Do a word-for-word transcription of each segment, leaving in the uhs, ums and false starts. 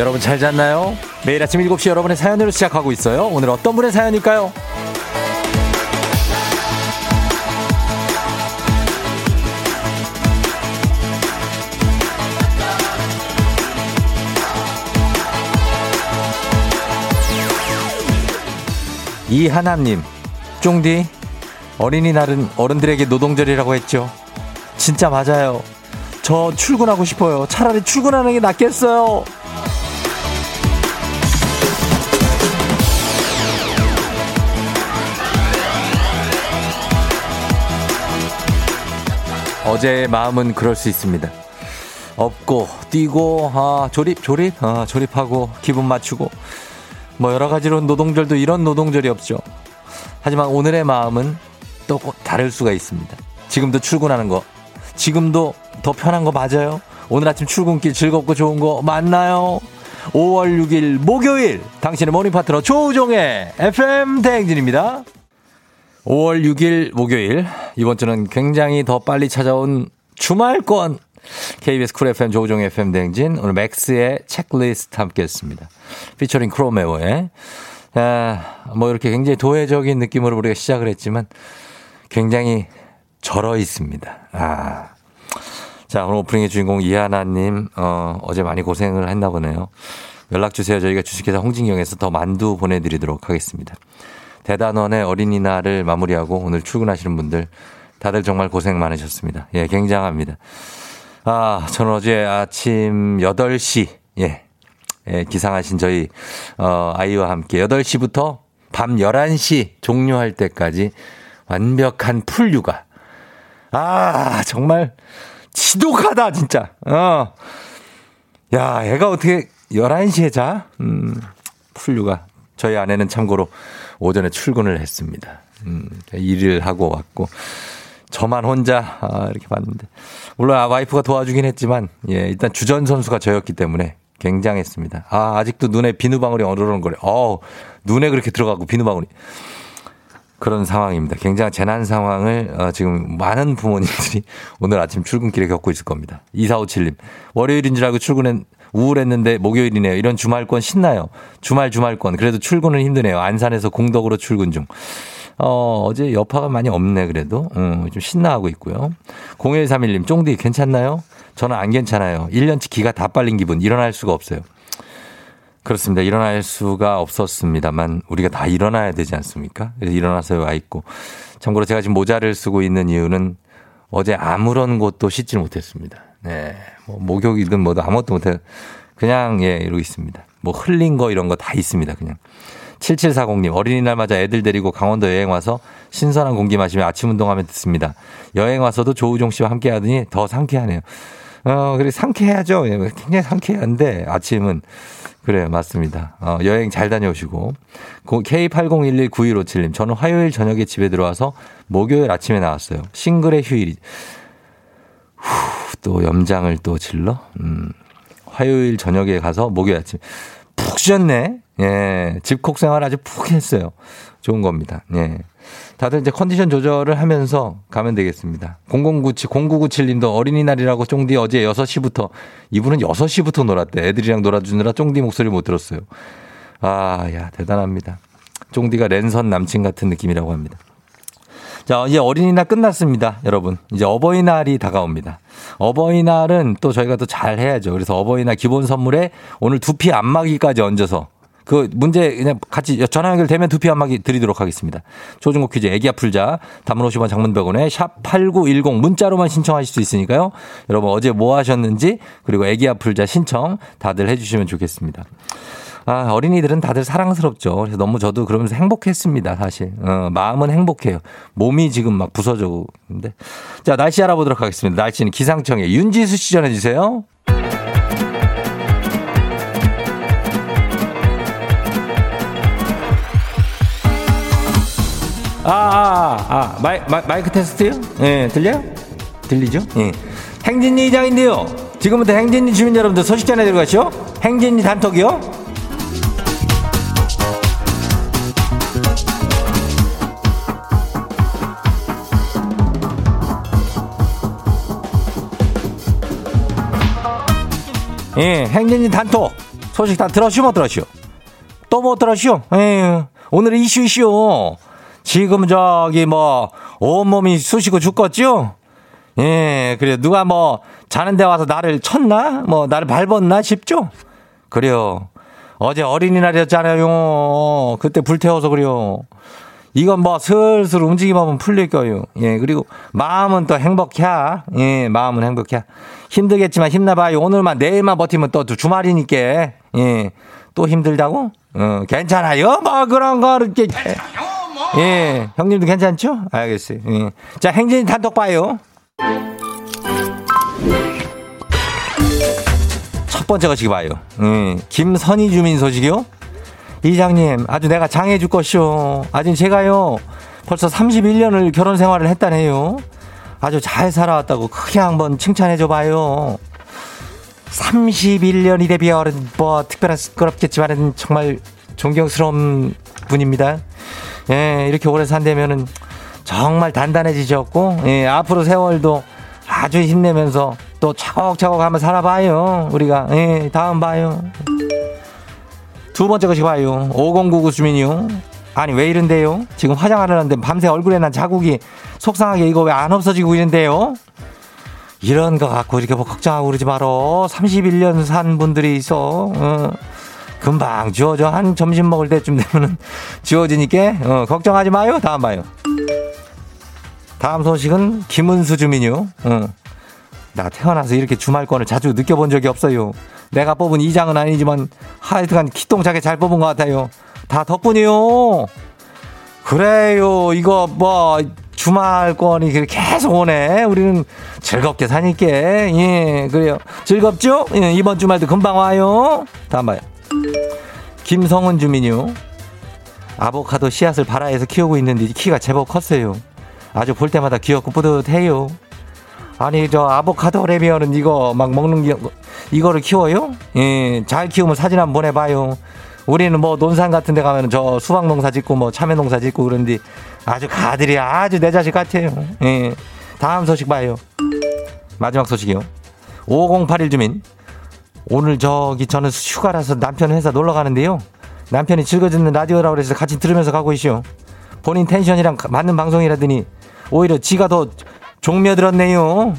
여러분 잘 잤나요? 매일 아침 일곱 시 여러분의 사연으로 시작하고 있어요. 오늘 어떤 분의 사연일까요? 이하나님, 쫑디, 어린이날은 어른들에게 노동절이라고 했죠. 진짜 맞아요. 저 출근하고 싶어요. 차라리 출근하는 게 낫겠어요. 어제의 마음은 그럴 수 있습니다. 업고, 뛰고, 아, 조립, 조립, 아, 조립하고, 기분 맞추고. 뭐 여러 가지로 노동절도 이런 노동절이 없죠. 하지만 오늘의 마음은 또 꼭 다를 수가 있습니다. 지금도 출근하는 거, 지금도 더 편한 거 맞아요? 오늘 아침 출근길 즐겁고 좋은 거 맞나요? 오월 육일 목요일 당신의 모닝 파트너 조우종의 에프엠 대행진입니다. 오월 육일 목요일, 이번 주는 굉장히 더 빨리 찾아온 주말권, 케이비에스 쿨 에프엠 조우종 에프엠 대행진, 오늘 맥스의 체크리스트 함께 했습니다. 피처링 크로메오의, 아, 뭐 이렇게 굉장히 도회적인 느낌으로 우리가 시작을 했지만 굉장히 절어 있습니다. 아. 자, 오늘 오프닝의 주인공 이하나님, 어, 어제 많이 고생을 했나 보네요. 연락주세요. 저희가 주식회사 홍진경에서 더 만두 보내드리도록 하겠습니다. 대단원의 어린이날을 마무리하고 오늘 출근하시는 분들 다들 정말 고생 많으셨습니다. 예, 굉장합니다. 아, 저는 어제 아침 여덟 시, 예, 예, 기상하신 저희, 어, 아이와 함께 여덟 시부터 밤 열한 시 종료할 때까지 완벽한 풀 육아. 아, 정말 지독하다, 진짜. 어. 야, 애가 어떻게 열한 시에 자? 음, 풀 육아. 저희 아내는 참고로 오전에 출근을 했습니다. 음, 일을 하고 왔고. 저만 혼자, 아, 이렇게 봤는데. 물론, 아, 와이프가 도와주긴 했지만, 예, 일단 주전 선수가 저였기 때문에 굉장했습니다. 아, 아직도 눈에 비누방울이 어르렁거려. 어우, 눈에 그렇게 들어가고 비누방울이. 그런 상황입니다. 굉장히 재난 상황을, 어, 지금 많은 부모님들이 오늘 아침 출근길에 겪고 있을 겁니다. 이사오칠님, 월요일인 줄 알고 출근은 우울했는데 목요일이네요. 이런 주말권 신나요. 주말 주말권. 그래도 출근은 힘드네요. 안산에서 공덕으로 출근 중. 어, 어제 여파가 많이 없네, 그래도. 음, 좀 신나하고 있고요. 공일삼일님, 쫑디 괜찮나요? 저는 안 괜찮아요. 일 년치 기가 다 빨린 기분. 일어날 수가 없어요. 그렇습니다. 일어날 수가 없었습니다만 우리가 다 일어나야 되지 않습니까? 그래서 일어나서 와 있고. 참고로 제가 지금 모자를 쓰고 있는 이유는 어제 아무런 곳도 씻지 못했습니다. 네, 뭐 목욕이든 뭐든 아무것도 못해. 그냥, 예, 이러고 있습니다. 뭐 흘린 거 이런 거 다 있습니다, 그냥. 칠칠사공님, 어린이날 맞아 애들 데리고 강원도 여행 와서 신선한 공기 마시며 아침 운동하면 듣습니다. 여행 와서도 조우종 씨와 함께 하더니 더 상쾌하네요. 어, 그래, 상쾌해야죠. 굉장히 상쾌한데, 아침은. 그래, 맞습니다. 어, 여행 잘 다녀오시고. 케이 팔공일일 구일오칠님, 저는 화요일 저녁에 집에 들어와서 목요일 아침에 나왔어요. 싱글의 휴일이. 후, 또 염장을 또 질러? 음, 화요일 저녁에 가서 목요일 아침. 푹 쉬었네. 예, 집콕 생활 아주 푹 했어요. 좋은 겁니다. 예. 다들 이제 컨디션 조절을 하면서 가면 되겠습니다. 공공구칠, 공구구칠님도 어린이날이라고 쫑디 어제 여섯 시부터, 이분은 여섯 시부터 놀았대. 애들이랑 놀아주느라 쫑디 목소리 못 들었어요. 아, 야, 대단합니다. 쫑디가 랜선 남친 같은 느낌이라고 합니다. 자, 이제 어린이날 끝났습니다, 여러분. 이제 어버이날이 다가옵니다. 어버이날은 또 저희가 또 잘해야죠. 그래서 어버이날 기본 선물에 오늘 두피 안마기까지 얹어서 그 문제 그냥 같이 전화 연결되면 두피 안마기 드리도록 하겠습니다. 초중고 퀴즈 애기야 풀자, 단문 오십 원, 장문 백 원에 샵 팔구일공 문자로만 신청하실 수 있으니까요. 여러분 어제 뭐 하셨는지, 그리고 애기야 풀자 신청 다들 해주시면 좋겠습니다. 아, 어린이들은 다들 사랑스럽죠. 그래서 너무 저도 그러면서 행복했습니다, 사실. 어, 마음은 행복해요. 몸이 지금 막 부서져고. 근데 자, 날씨 알아보도록 하겠습니다. 날씨는 기상청에 윤지수 씨 전해주세요. 아, 아, 아, 마이, 마이, 마이크 테스트요? 예, 들려요? 들리죠? 예. 행진이 이장인데요. 지금부터 행진이 주민 여러분들 소식 전해드리고 가시죠. 행진이 단톡이요. 예, 행진이 단톡 소식 다 들었슈 못 들었슈? 또 못 들었슈? 에휴, 오늘은 이슈 이슈. 지금 저기 뭐 온몸이 쑤시고 죽겠죠? 예, 그래 누가 뭐 자는데 와서 나를 쳤나? 뭐 나를 밟았나 싶죠? 그래요. 어제 어린이날이었잖아요. 그때 불태워서 그래요. 이건 뭐 슬슬 움직임하면 풀릴 거요. 예, 그리고 마음은 또 행복해. 예, 마음은 행복해. 힘들겠지만 힘내봐요. 오늘만 내일만 버티면 또 주말이니까. 예, 또 힘들다고? 어, 괜찮아요. 뭐 그런 거 이렇게. 예, 형님도 괜찮죠? 알겠어요. 예. 자, 행진 단톡 봐요. 첫 번째 거시기 봐요. 예. 김선희 주민 소식이요. 이장님, 아주 내가 장해 줄 것이오. 아주 제가요, 벌써 삼십일 년을 결혼 생활을 했다네요. 아주 잘 살아왔다고 크게 한번 칭찬해 줘 봐요. 삼십일 년이래 비하면 뭐 특별한 시끄럽겠지만 정말 존경스러운 분입니다. 예, 이렇게 오래 산다면은 정말 단단해지셨고, 예, 앞으로 세월도 아주 힘내면서 또 차곡차곡 한번 살아봐요. 우리가, 예, 다음 봐요. 두 번째 것이 봐요. 오공구구 주민이요. 아니 왜 이런데요? 지금 화장하려는데 밤새 얼굴에 난 자국이 속상하게 이거 왜 안 없어지고 이런데요? 이런 거 갖고 이렇게 뭐 걱정하고 그러지 말어. 삼십일 년 산 분들이 있어. 어. 금방 지워져. 한 점심 먹을 때쯤 되면은 지워지니까 어, 걱정하지 마요. 다음 봐요. 다음 소식은 김은수 주민이요. 어. 나 태어나서 이렇게 주말권을 자주 느껴본 적이 없어요. 내가 뽑은 이장은 아니지만 하여튼간 기똥차게 잘 뽑은 것 같아요. 다 덕분이요. 그래요. 이거 뭐 주말권이 계속 오네. 우리는 즐겁게 사니까. 예, 그래요. 즐겁죠? 예, 이번 주말도 금방 와요. 다음 봐요. 김성은 주민이요. 아보카도 씨앗을 발아에서 키우고 있는데 키가 제법 컸어요. 아주 볼 때마다 귀엽고 뿌듯해요. 아니 저 아보카도 레비언은 이거 막 먹는 게 이거를 키워요? 예, 잘 키우면 사진 한번 보내봐요. 우리는 뭐 논산 같은 데 가면 저 수박 농사 짓고 뭐 참외 농사 짓고 그런데 아주 가들이 아주 내 자식 같아요. 예, 다음 소식 봐요. 마지막 소식이요. 오공팔일 주민. 오늘 저기 저는 휴가라서 남편 회사 놀러 가는데요. 남편이 즐거워지는 라디오라고 해서 같이 들으면서 가고 있어요. 본인 텐션이랑 맞는 방송이라더니 오히려 지가 더 종며들었네요.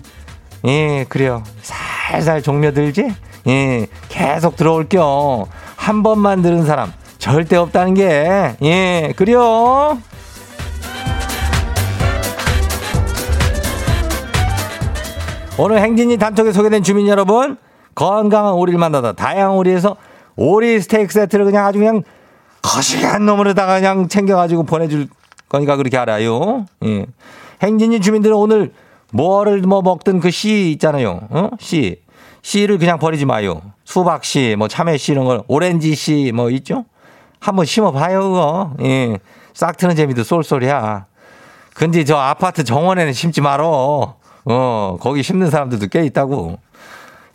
예, 그래요. 살살 종며들지? 예, 계속 들어올게요. 한 번만 들은 사람 절대 없다는 게. 예, 그래요. 오늘 행진이 단톡에 소개된 주민 여러분, 건강한 오리를 만나다 다양한 오리에서 오리 스테이크 세트를 그냥 아주 그냥 거시기한 놈으로다가 그냥 챙겨가지고 보내줄 거니까 그렇게 알아요. 예. 행진이 주민들은 오늘 뭐를 뭐 먹든 그 씨 있잖아요. 어? 씨. 씨를 그냥 버리지 마요. 수박 씨, 뭐 참외 씨 이런 걸, 오렌지 씨 뭐 있죠? 한번 심어봐요, 그거. 예. 싹 트는 재미도 쏠쏠이야. 근데 저 아파트 정원에는 심지 말어. 어, 거기 심는 사람들도 꽤 있다고.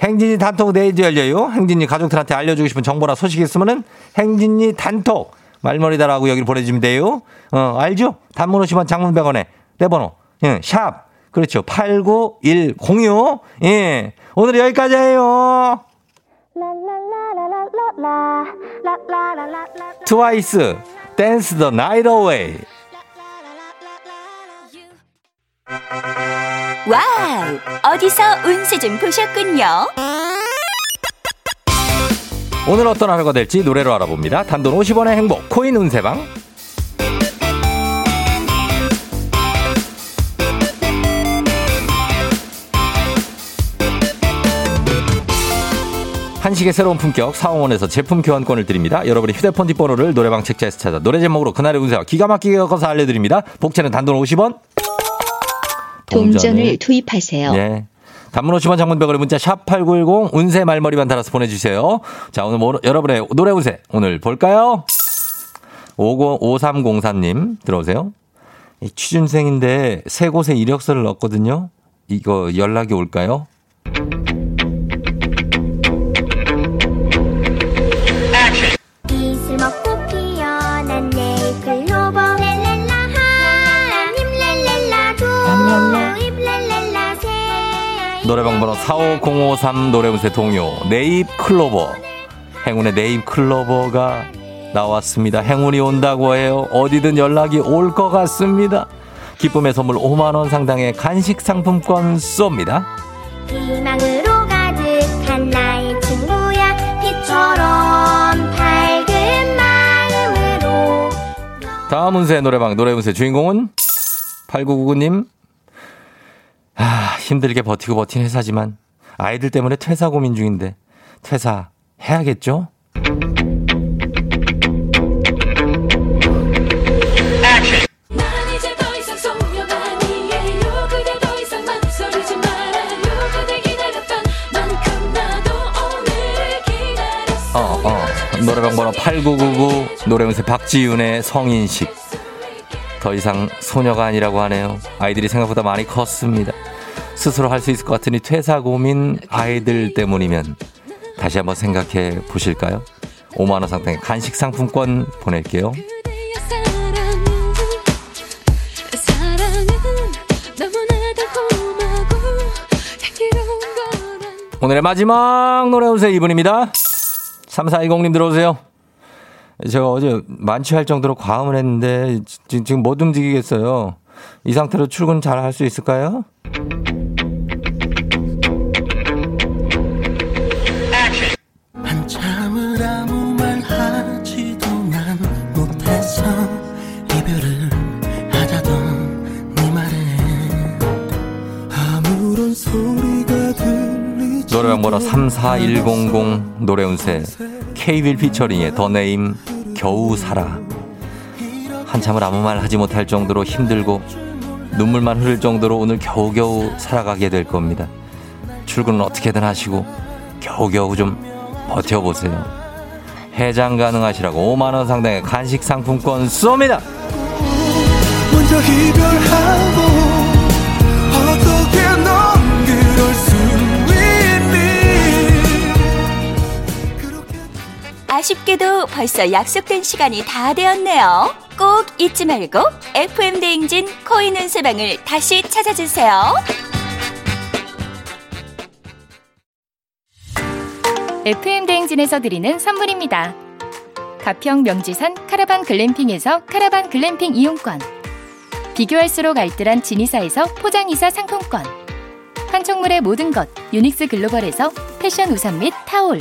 행진이 단톡 내일도 열려요. 행진이 가족들한테 알려주고 싶은 정보나 소식이 있으면은 행진이 단톡 말머리다라고 여기를 보내주면 돼요. 어, 알죠? 단문 오시면 장문 백 원에. 내 번호, 예, 샵, 그렇죠. 팔구일공육. 예, 오늘 여기까지예요. 트와이스, Dance the Night Away. 와우, 어디서 운세 좀 보셨군요. 오늘 어떤 하루가 될지 노래로 알아봅니다. 단돈 오십 원의 행복, 코인 운세방. 한식의 새로운 품격 사홍원에서 제품 교환권을 드립니다. 여러분의 휴대폰 뒷번호를 노래방 책자에서 찾아 노래 제목으로 그날의 운세와 기가 막히게 엮어서 알려드립니다. 복채는 단돈 오십 원. 동전을, 동전을 투입하세요. 네. 단문 오십 원 장문백으로 문자 샵팔구일공 운세 말머리만 달아서 보내주세요. 자, 오늘 뭐, 여러분의 노래 운세 오늘 볼까요? 오삼공삼 님 들어오세요. 이 취준생인데 세 곳에 이력서를 넣었거든요. 이거 연락이 올까요? 노래방 번호 사오공오삼 노래운세 동요 네잎 클로버 행운의 네임 클로버가 나왔습니다. 행운이 온다고 해요. 어디든 연락이 올 것 같습니다. 기쁨의 선물 오만 원 상당의 간식 상품권 쏩니다. 희망으로 가득한 나의 친구야 빛처럼 밝은 마음으로. 다음 운세 노래방 노래 운세 주인공은 팔구구구 님. 아, 힘들게 버티고 버틴 회사지만 아이들 때문에 퇴사 고민 중인데 퇴사 해야겠죠? 어, 어. 노래방 번호 팔구구구 노래운세 박지윤의 성인식. 더 이상 소녀가 아니라고 하네요. 아이들이 생각보다 많이 컸습니다. 스스로 할 수 있을 것 같으니 퇴사 고민 아이들 때문이면 다시 한번 생각해 보실까요? 오만 원 상당의 간식 상품권 보낼게요. 오늘의 마지막 노래운세 이분입니다. 삼사이공 님 들어오세요. 제가 어제 만취할 정도로 과음을 했는데 지금 못 움직이겠어요. 이 상태로 출근 잘 할 수 있을까요? 한참을 아무 말 하지도 난 못해서 이별을 하자던 네 말에 아무런 소리가 들리지. 노래방 번호 삼사일공공 노래운세 케이윌 피처링의 더 네임 겨우 살아. 한참을 아무 말 하지 못할 정도로 힘들고 눈물만 흐를 정도로 오늘 겨우겨우 살아가게 될 겁니다. 출근은 어떻게든 하시고 겨우겨우 좀 버텨보세요. 해장 가능하시라고 오만 원 상당의 간식 상품권 쏩니다. 먼저 이별하고 어떻게 넌 그럴 수 있니. 아쉽게도 벌써 약속된 시간이 다 되었네요. 꼭 잊지 말고 에프엠 대행진 코인 운세방을 다시 찾아주세요. 에프엠 대행진에서 드리는 선물입니다. 가평 명지산 카라반 글램핑에서 카라반 글램핑 이용권, 비교할수록 알뜰한 진이사에서 포장이사 상품권, 한청물의 모든 것 유닉스 글로벌에서 패션 우산 및 타올,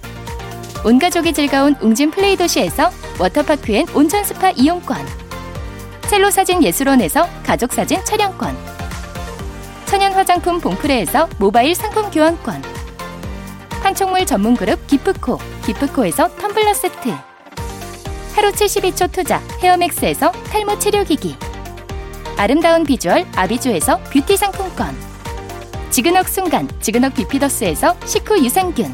온가족이 즐거운 웅진 플레이 도시에서 워터파크 앤 온천 스파 이용권, 첼로사진예술원에서 가족사진 촬영권, 천연화장품 봉프레에서 모바일 상품 교환권, 한총물 전문그룹 기프코, 기프코에서 텀블러 세트, 하루 칠십이 초 투자 헤어맥스에서 탈모치료기기, 아름다운 비주얼 아비주에서 뷰티 상품권, 지그넉 순간 지그넉 비피더스에서 식후 유산균,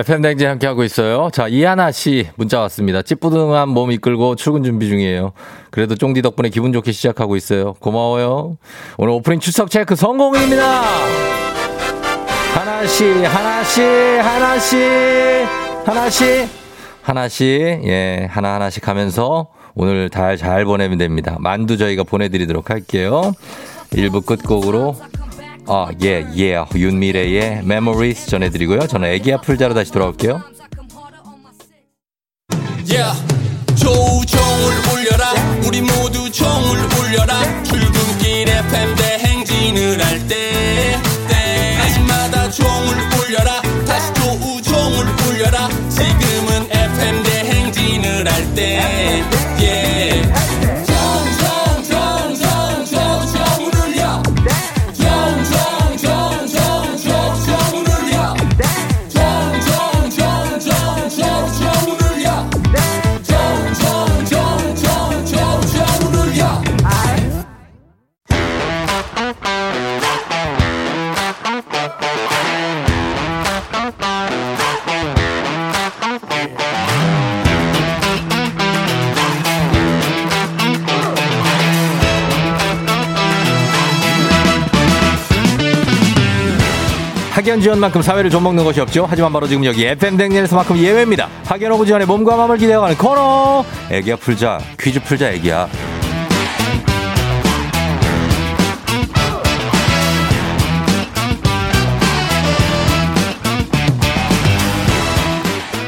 에프엠 댕진 함께하고 있어요. 자, 이하나 씨 문자 왔습니다. 찌뿌둥한 몸 이끌고 출근 준비 중이에요. 그래도 쫑디 덕분에 기분 좋게 시작하고 있어요. 고마워요. 오늘 오프닝 출석 체크 성공입니다. 하나 씨, 하나 씨, 하나 씨, 하나 씨, 하나 씨, 예, 하나 하나씩 하면서 오늘 잘, 잘 보내면 됩니다. 만두 저희가 보내드리도록 할게요. 일 부 끝곡으로 아, 예, 예, 윤미래의 Memories 전해드리고요. 저는 애기야 풀자로 다시 돌아올게요. Yeah, 조우종을 울려라. Yeah. 우리 모두 종을 울려라. Yeah. 출근길 에프엠 대행진을 할 때 아침마다 종을 울려라. 다시 조우종을 울려라. 지금은 에프엠 대행진을 할 때 yeah. 학연지원만큼 사회를 좀먹는 것이 없죠. 하지만 바로 지금 여기 에프엠 댕진에서만큼 예외입니다. 학연호구 지원의 몸과 마음을 기대어가는 코너. 애기야 풀자. 퀴즈 풀자 애기야.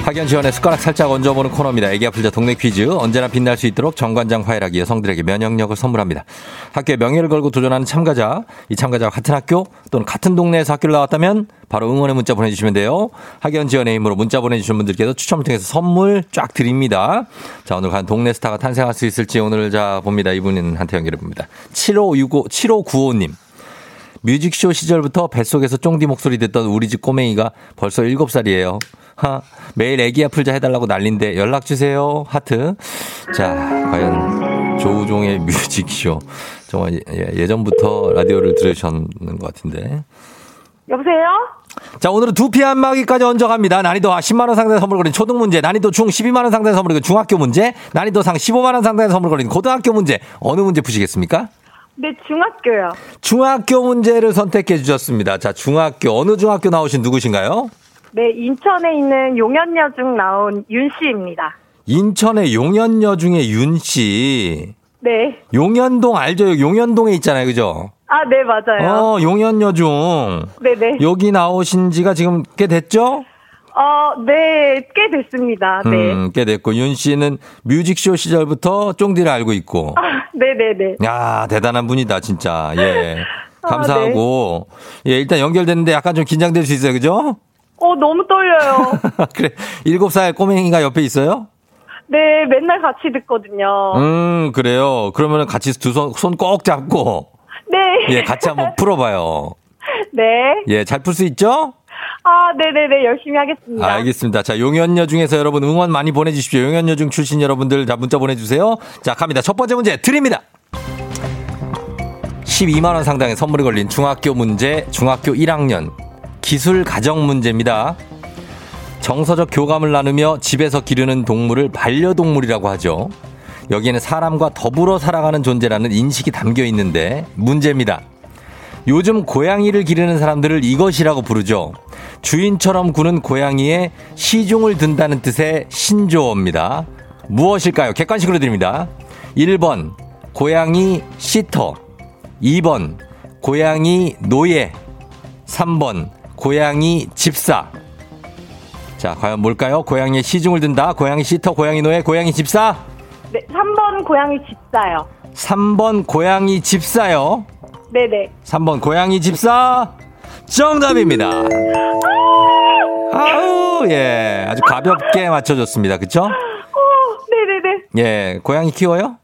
학연지원의 숟가락 살짝 얹어보는 코너입니다. 애기야 풀자 동네 퀴즈. 언제나 빛날 수 있도록 정관장 화이락 여성들에게 면역력을 선물합니다. 학교에 명예를 걸고 도전하는 참가자, 이 참가자가 같은 학교 또는 같은 동네에서 학교를 나왔다면 바로 응원의 문자 보내주시면 돼요. 학연지원의 힘으로 문자 보내주신 분들께서 추첨을 통해서 선물 쫙 드립니다. 자, 오늘 간 동네 스타가 탄생할 수 있을지 오늘 자 봅니다. 이분한테 연결해봅니다. 칠오구오님. 뮤직쇼 시절부터 뱃속에서 쫑디 목소리 듣던 우리 집 꼬맹이가 벌써 일곱 살이에요. 하, 매일 애기야 풀자 해달라고 난린데 연락주세요. 하트. 자, 과연 조우종의 뮤직쇼. 정말 예전부터 라디오를 들으셨는 것 같은데. 여보세요? 자, 오늘은 두피 한 마리까지 얹어갑니다. 난이도 십만 원 상당의 선물 거린 초등 문제, 난이도 중 십이만 원 상당의 선물 거린 중학교 문제, 난이도 상 십오만 원 상당의 선물 거린 고등학교 문제. 어느 문제 푸시겠습니까? 네, 중학교요. 중학교 문제를 선택해 주셨습니다. 자, 중학교. 어느 중학교 나오신 누구신가요? 네, 인천에 있는 용현여중 나온 윤씨입니다. 인천의 용현여중의 윤씨. 네. 용현동 알죠? 용현동에 있잖아요. 그죠? 아, 네, 맞아요. 어, 용현여중. 네네. 여기 나오신 지가 지금 꽤 됐죠? 어, 네, 꽤 됐습니다. 네. 음, 꽤 됐고, 윤 씨는 뮤직쇼 시절부터 쫑디를 알고 있고. 아, 네네네. 야, 대단한 분이다, 진짜. 예. 아, 감사하고. 네. 예, 일단 연결됐는데 약간 좀 긴장될 수 있어요, 그죠? 어, 너무 떨려요. 그래. 일곱 살 꼬맹이가 옆에 있어요? 네, 맨날 같이 듣거든요. 음, 그래요. 그러면 같이 두 손, 손 꼭 잡고. 네. 예, 같이 한번 풀어봐요. 네. 예, 잘 풀 수 있죠? 아, 네네네. 열심히 하겠습니다. 아, 알겠습니다. 자, 용현여중에서 여러분 응원 많이 보내주십시오. 용현여중 출신 여러분들 다 문자 보내주세요. 자, 갑니다. 첫 번째 문제 드립니다. 십이만 원 상당의 선물이 걸린 중학교 문제, 중학교 일 학년 기술 가정 문제입니다. 정서적 교감을 나누며 집에서 기르는 동물을 반려동물이라고 하죠. 여기에는 사람과 더불어 살아가는 존재라는 인식이 담겨 있는데 문제입니다. 요즘 고양이를 기르는 사람들을 이것이라고 부르죠. 주인처럼 구는 고양이에 시중을 든다는 뜻의 신조어입니다. 무엇일까요? 객관식으로 드립니다. 일 번 고양이 시터, 이 번 고양이 노예, 삼 번 고양이 집사. 자, 과연 뭘까요? 고양이에 시중을 든다, 고양이 시터, 고양이 노예, 고양이 집사. 네, 삼 번 고양이 집사요. 삼 번 고양이 집사요. 네네. 삼 번 고양이 집사 정답입니다. 아우, 예, 아주 가볍게 맞춰줬습니다. 그렇죠? 오, 네네네. 예, 고양이 키워요?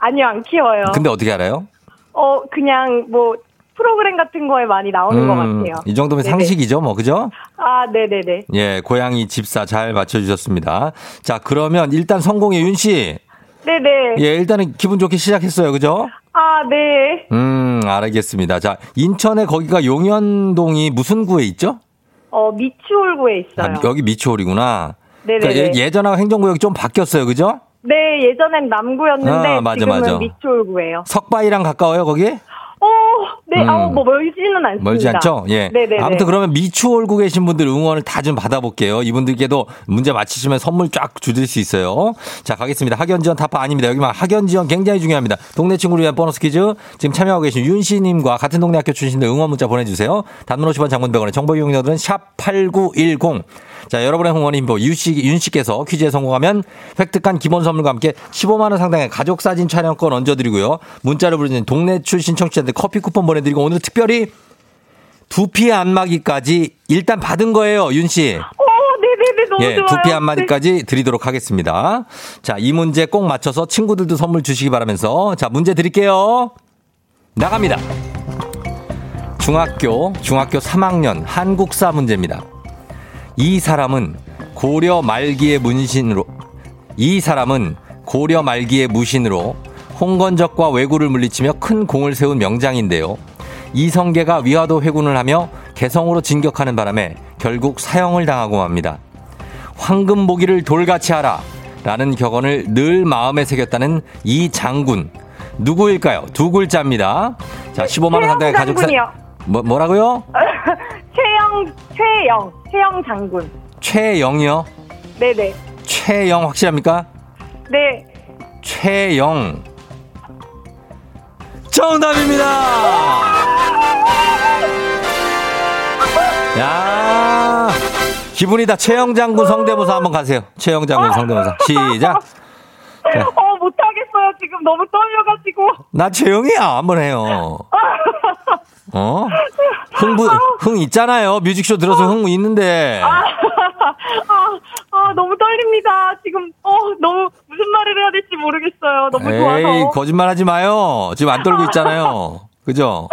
아니요, 안 키워요. 근데 어떻게 알아요? 어, 그냥 뭐 프로그램 같은 거에 많이 나오는 음, 것 같아요. 이 정도면 네네. 상식이죠, 뭐 그죠? 아, 네네네. 예, 고양이 집사 잘 맞춰주셨습니다. 자, 그러면 일단 성공의 윤 씨. 네네. 예, 일단은 기분 좋게 시작했어요, 그죠? 아, 네. 음, 알겠습니다. 자, 인천에 거기가 용현동이 무슨 구에 있죠? 어, 미추홀구에 있어요. 아, 여기 미추홀이구나. 네네. 그러니까 예, 예전하고 행정구역이 좀 바뀌었어요, 그죠? 네, 예전엔 남구였는데 아, 맞아, 지금은 맞아. 미추홀구예요. 석바위랑 가까워요, 거기? 어, 네, 네, 음. 아, 뭐 멀지는 않습니다. 멀지 않죠? 예. 네네네. 아무튼 그러면 미추 올고 계신 분들 응원을 다 좀 받아볼게요. 이분들께도 문제 맞히시면 선물 쫙 주실 수 있어요. 자, 가겠습니다. 학연지원 타파 아닙니다. 여기만 학연지원 굉장히 중요합니다. 동네 친구를 위한 보너스 퀴즈. 지금 참여하고 계신 윤씨님과 같은 동네 학교 출신들 응원 문자 보내주세요. 단문 오십 원 장문 백 원의 정보 이용료들은 샵 팔구일공. 자, 여러분의 응원의 힘으로 윤씨, 윤씨께서 퀴즈에 성공하면 획득한 기본 선물과 함께 십오만 원 상당의 가족사진 촬영권 얹어드리고요. 문자를 부르는 동네 출신 청취자들 커피 쿠폰 보내드리고 오늘 특별히 두피 안마기까지 일단 받은 거예요, 윤씨. 네네네, 너무 예, 좋아요. 두피 안마기까지 드리도록 하겠습니다. 자, 이 문제 꼭 맞춰서 친구들도 선물 주시기 바라면서 자, 문제 드릴게요. 나갑니다. 중학교, 중학교 삼 학년 한국사 문제입니다. 이 사람은 고려 말기의 문신으로, 이 사람은 고려 말기의 무신으로 홍건적과 왜구를 물리치며 큰 공을 세운 명장인데요. 이성계가 위화도 회군을 하며 개성으로 진격하는 바람에 결국 사형을 당하고 맙니다. 황금보기를 돌같이 하라 라는 격언을 늘 마음에 새겼다는 이 장군. 누구일까요? 두 글자입니다. 자, 십오만 원 상당의 가족사. 뭐, 뭐라고요? 최영, 최영, 최영 장군. 최영이요? 네네. 최영 확실합니까? 네. 최영. 정답입니다! 야, 기분이다. 최영 장군 성대모사 한번 가세요. 최영 장군 성대모사. 시작. 네. 어, 못하겠어요. 지금 너무 떨려가지고. 나 최영이야. 한번 해요. 어? 흥부, 흥 있잖아요. 뮤직쇼 들어서 흥 있는데. 아, 아, 아, 너무 떨립니다. 지금, 어, 너무, 무슨 말을 해야 될지 모르겠어요. 너무 에이, 좋아서. 에이, 거짓말 하지 마요. 지금 안 떨고 있잖아요. 그죠?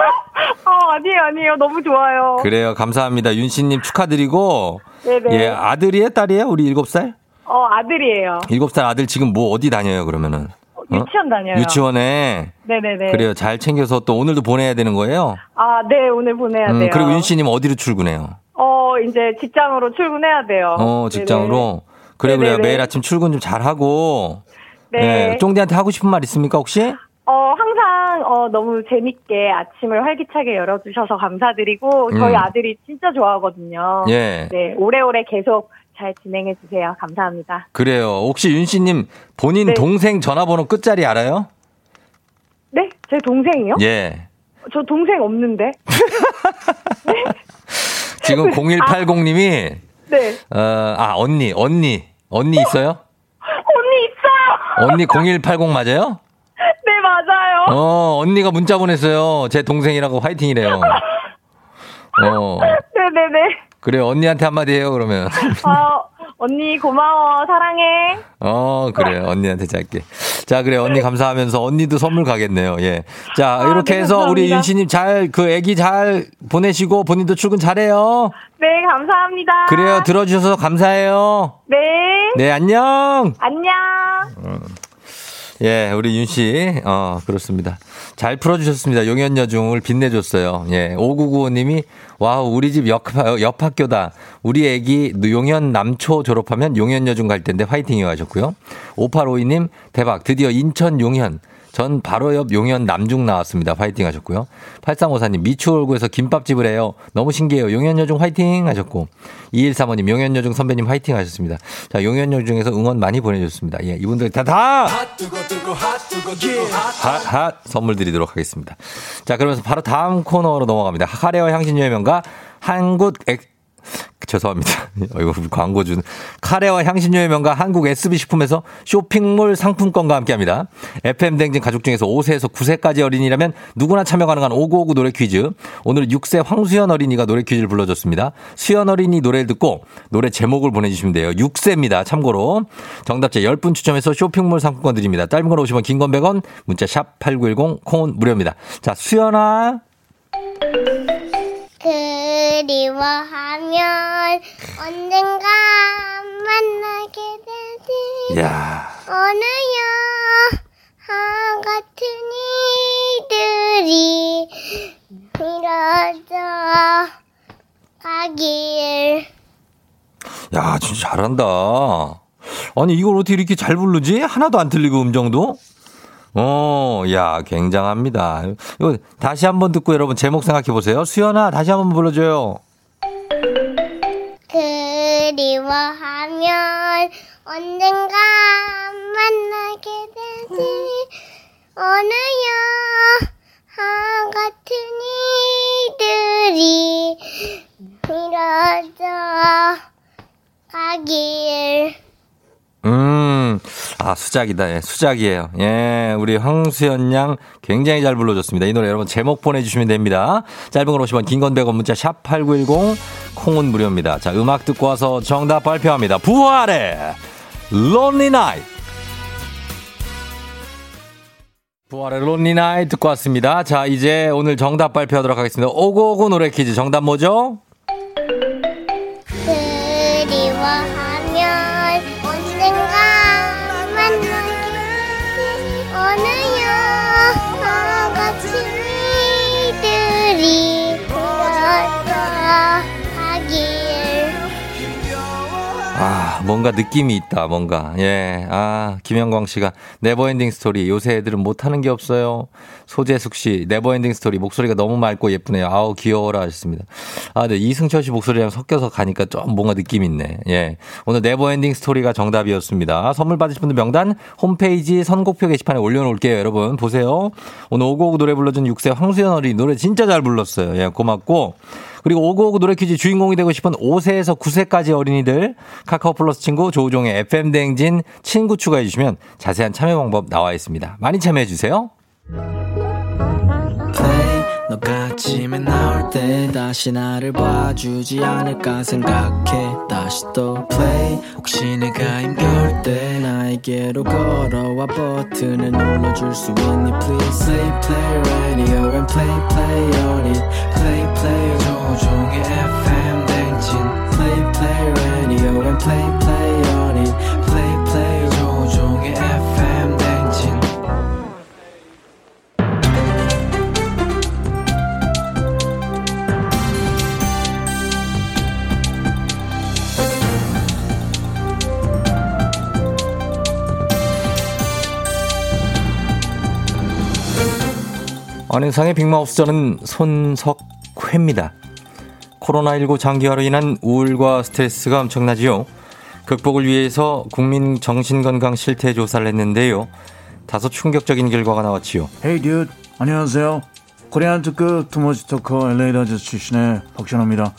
아, 아니에요, 아니에요. 너무 좋아요. 그래요. 감사합니다. 윤씨님 축하드리고. 네네. 예, 아들이에요? 딸이에요? 우리 일곱 살? 어, 아들이에요. 일곱 살 아들 지금 뭐 어디 다녀요, 그러면은? 어? 유치원 다녀요. 유치원에. 네네네. 그래요. 잘 챙겨서 또 오늘도 보내야 되는 거예요? 아, 네. 오늘 보내야 음, 돼요. 그리고 윤씨님 어디로 출근해요? 어, 이제 직장으로 출근해야 돼요. 어, 직장으로? 네네. 그래, 그래. 매일 아침 출근 좀 잘하고. 네. 네. 쫑디한테 하고 싶은 말 있습니까, 혹시? 어, 항상, 어, 너무 재밌게 아침을 활기차게 열어주셔서 감사드리고, 저희 음. 아들이 진짜 좋아하거든요. 예. 네. 오래오래 계속 잘 진행해 주세요. 감사합니다. 그래요. 혹시 윤씨님 본인 네. 동생 전화번호 끝자리 알아요? 네? 제 동생이요? 예. 저 동생 없는데. 네? 지금 공일팔공님이 아, 네. 어, 아 언니 언니 언니 있어요? 어? 언니 있어요. 언니 공일팔공 맞아요? 네, 맞아요. 어, 언니가 문자 보냈어요. 제 동생이라고 화이팅이래요. 어. 네네네. 그래요. 언니한테 한마디 해요, 그러면. 어, 언니 고마워. 사랑해. 어, 그래요. 언니한테 짧게. 자, 그래요. 언니 감사하면서 언니도 선물 가겠네요. 예. 자, 아, 이렇게 네, 해서 감사합니다. 우리 윤씨님 잘, 그 애기 잘 보내시고 본인도 출근 잘해요. 네, 감사합니다. 그래요. 들어주셔서 감사해요. 네. 네, 안녕. 안녕. 음. 예, 우리 윤씨. 어, 그렇습니다. 잘 풀어주셨습니다. 용현여중을 빛내줬어요. 예, 오구구오님이 와우, 우리 집 옆, 옆 학교다. 우리 애기 용현 남초 졸업하면 용현여중 갈 텐데 화이팅이요 하셨고요. 오팔오이님 대박, 드디어 인천 용현. 전 바로 옆 용현 남중 나왔습니다. 화이팅 하셨고요. 팔삼오사님 미추홀구에서 김밥집을 해요. 너무 신기해요. 용현여중 화이팅 하셨고. 이일삼오님 용현여중 선배님 화이팅 하셨습니다. 자, 용현여중에서 응원 많이 보내줬습니다. 예, 이분들 다 다 핫핫 선물 드리도록 하겠습니다. 자, 그러면서 바로 다음 코너로 넘어갑니다. 카레와 향신료의 명가 한국 엑... 죄송합니다. 이거 광고 주는 카레와 향신료의 명가 한국 에스비 식품에서 쇼핑몰 상품권과 함께합니다. 에프엠 댕진 가족 중에서 오 세에서 구 세까지 어린이라면 누구나 참여 가능한 오구오구 노래 퀴즈. 오늘 육 세 황수연 어린이가 노래 퀴즈를 불러줬습니다. 수연 어린이 노래를 듣고 노래 제목을 보내주시면 돼요. 육 세입니다. 참고로 정답자 십 분 추첨해서 쇼핑몰 상품권 드립니다. 짧은 걸 오십 원, 긴 건 백 원, 문자 샵 팔구일공, 콩은 무료입니다. 자, 수연아. 그리워하면 언젠가 만나게 되지. 야. 어느 영화 같은 이들이 이뤄져 가길. 야, 진짜 잘한다. 아니, 이걸 어떻게 이렇게 잘 부르지? 하나도 안 틀리고 음정도? 어, 야, 굉장합니다. 이거 다시 한번 듣고 여러분 제목 생각해 보세요. 수연아, 다시 한번 불러줘요. 그리워하면 언젠가 만나게 되지. 어느 여하 같은 이들이 이러져 가길. 음, 아, 수작이다. 예, 수작이에요. 예, 우리 황수연 양 굉장히 잘 불러줬습니다. 이 노래 여러분 제목 보내주시면 됩니다. 짧은 걸 오시면 긴 건 백 원 문자 샵 팔구일공 콩은 무료입니다. 자, 음악 듣고 와서 정답 발표합니다. 부활의 Lonely Night. 부활의 Lonely Night 듣고 왔습니다. 자, 이제 오늘 정답 발표하도록 하겠습니다. 오고오고 노래 퀴즈 정답 뭐죠? 그리워하면 아, 뭔가 느낌이 있다, 뭔가. 예. 아, 김영광 씨가 네버엔딩 스토리. 요새 애들은 못하는 게 없어요. 소재숙 씨, 네버엔딩 스토리. 목소리가 너무 맑고 예쁘네요. 아우, 귀여워라 하셨습니다. 아, 네. 이승철 씨 목소리랑 섞여서 가니까 좀 뭔가 느낌 있네. 예. 오늘 네버엔딩 스토리가 정답이었습니다. 선물 받으실 분들 명단 홈페이지 선곡표 게시판에 올려놓을게요. 여러분, 보세요. 오늘 오고오고 노래 불러준 육 세 황수연 어린이 노래 진짜 잘 불렀어요. 예, 고맙고. 그리고 오고오고 노래 퀴즈 주인공이 되고 싶은 오 세에서 구 세까지 어린이들 카카오 플러스 친구 조우종의 에프엠 대행진 친구 추가해 주시면 자세한 참여 방법 나와 있습니다. 많이 참여해 주세요. 너가 아침에 나올 때 다시 나를 봐주지 않을까 생각해. 다시 또 play. 혹시 내가 힘겨울 때 나에게로 걸어와 버튼을 눌러줄 수 있니 please. Play play radio and play play on it. Play play 조종의 에프엠 댕진. Play play radio and play play on it. Play play 조종의 에프엠 댕진. 안녕상의 빅마우스, 저는 손석회입니다. 코로나십구 장기화로 인한 우울과 스트레스가 엄청나지요. 극복을 위해서 국민 정신건강 실태 조사를 했는데요. 다소 충격적인 결과가 나왔지요. Hey dude, 안녕하세요. 코리안 특급 투머치토커 엘에이 다저스 출신의 박찬호입니다.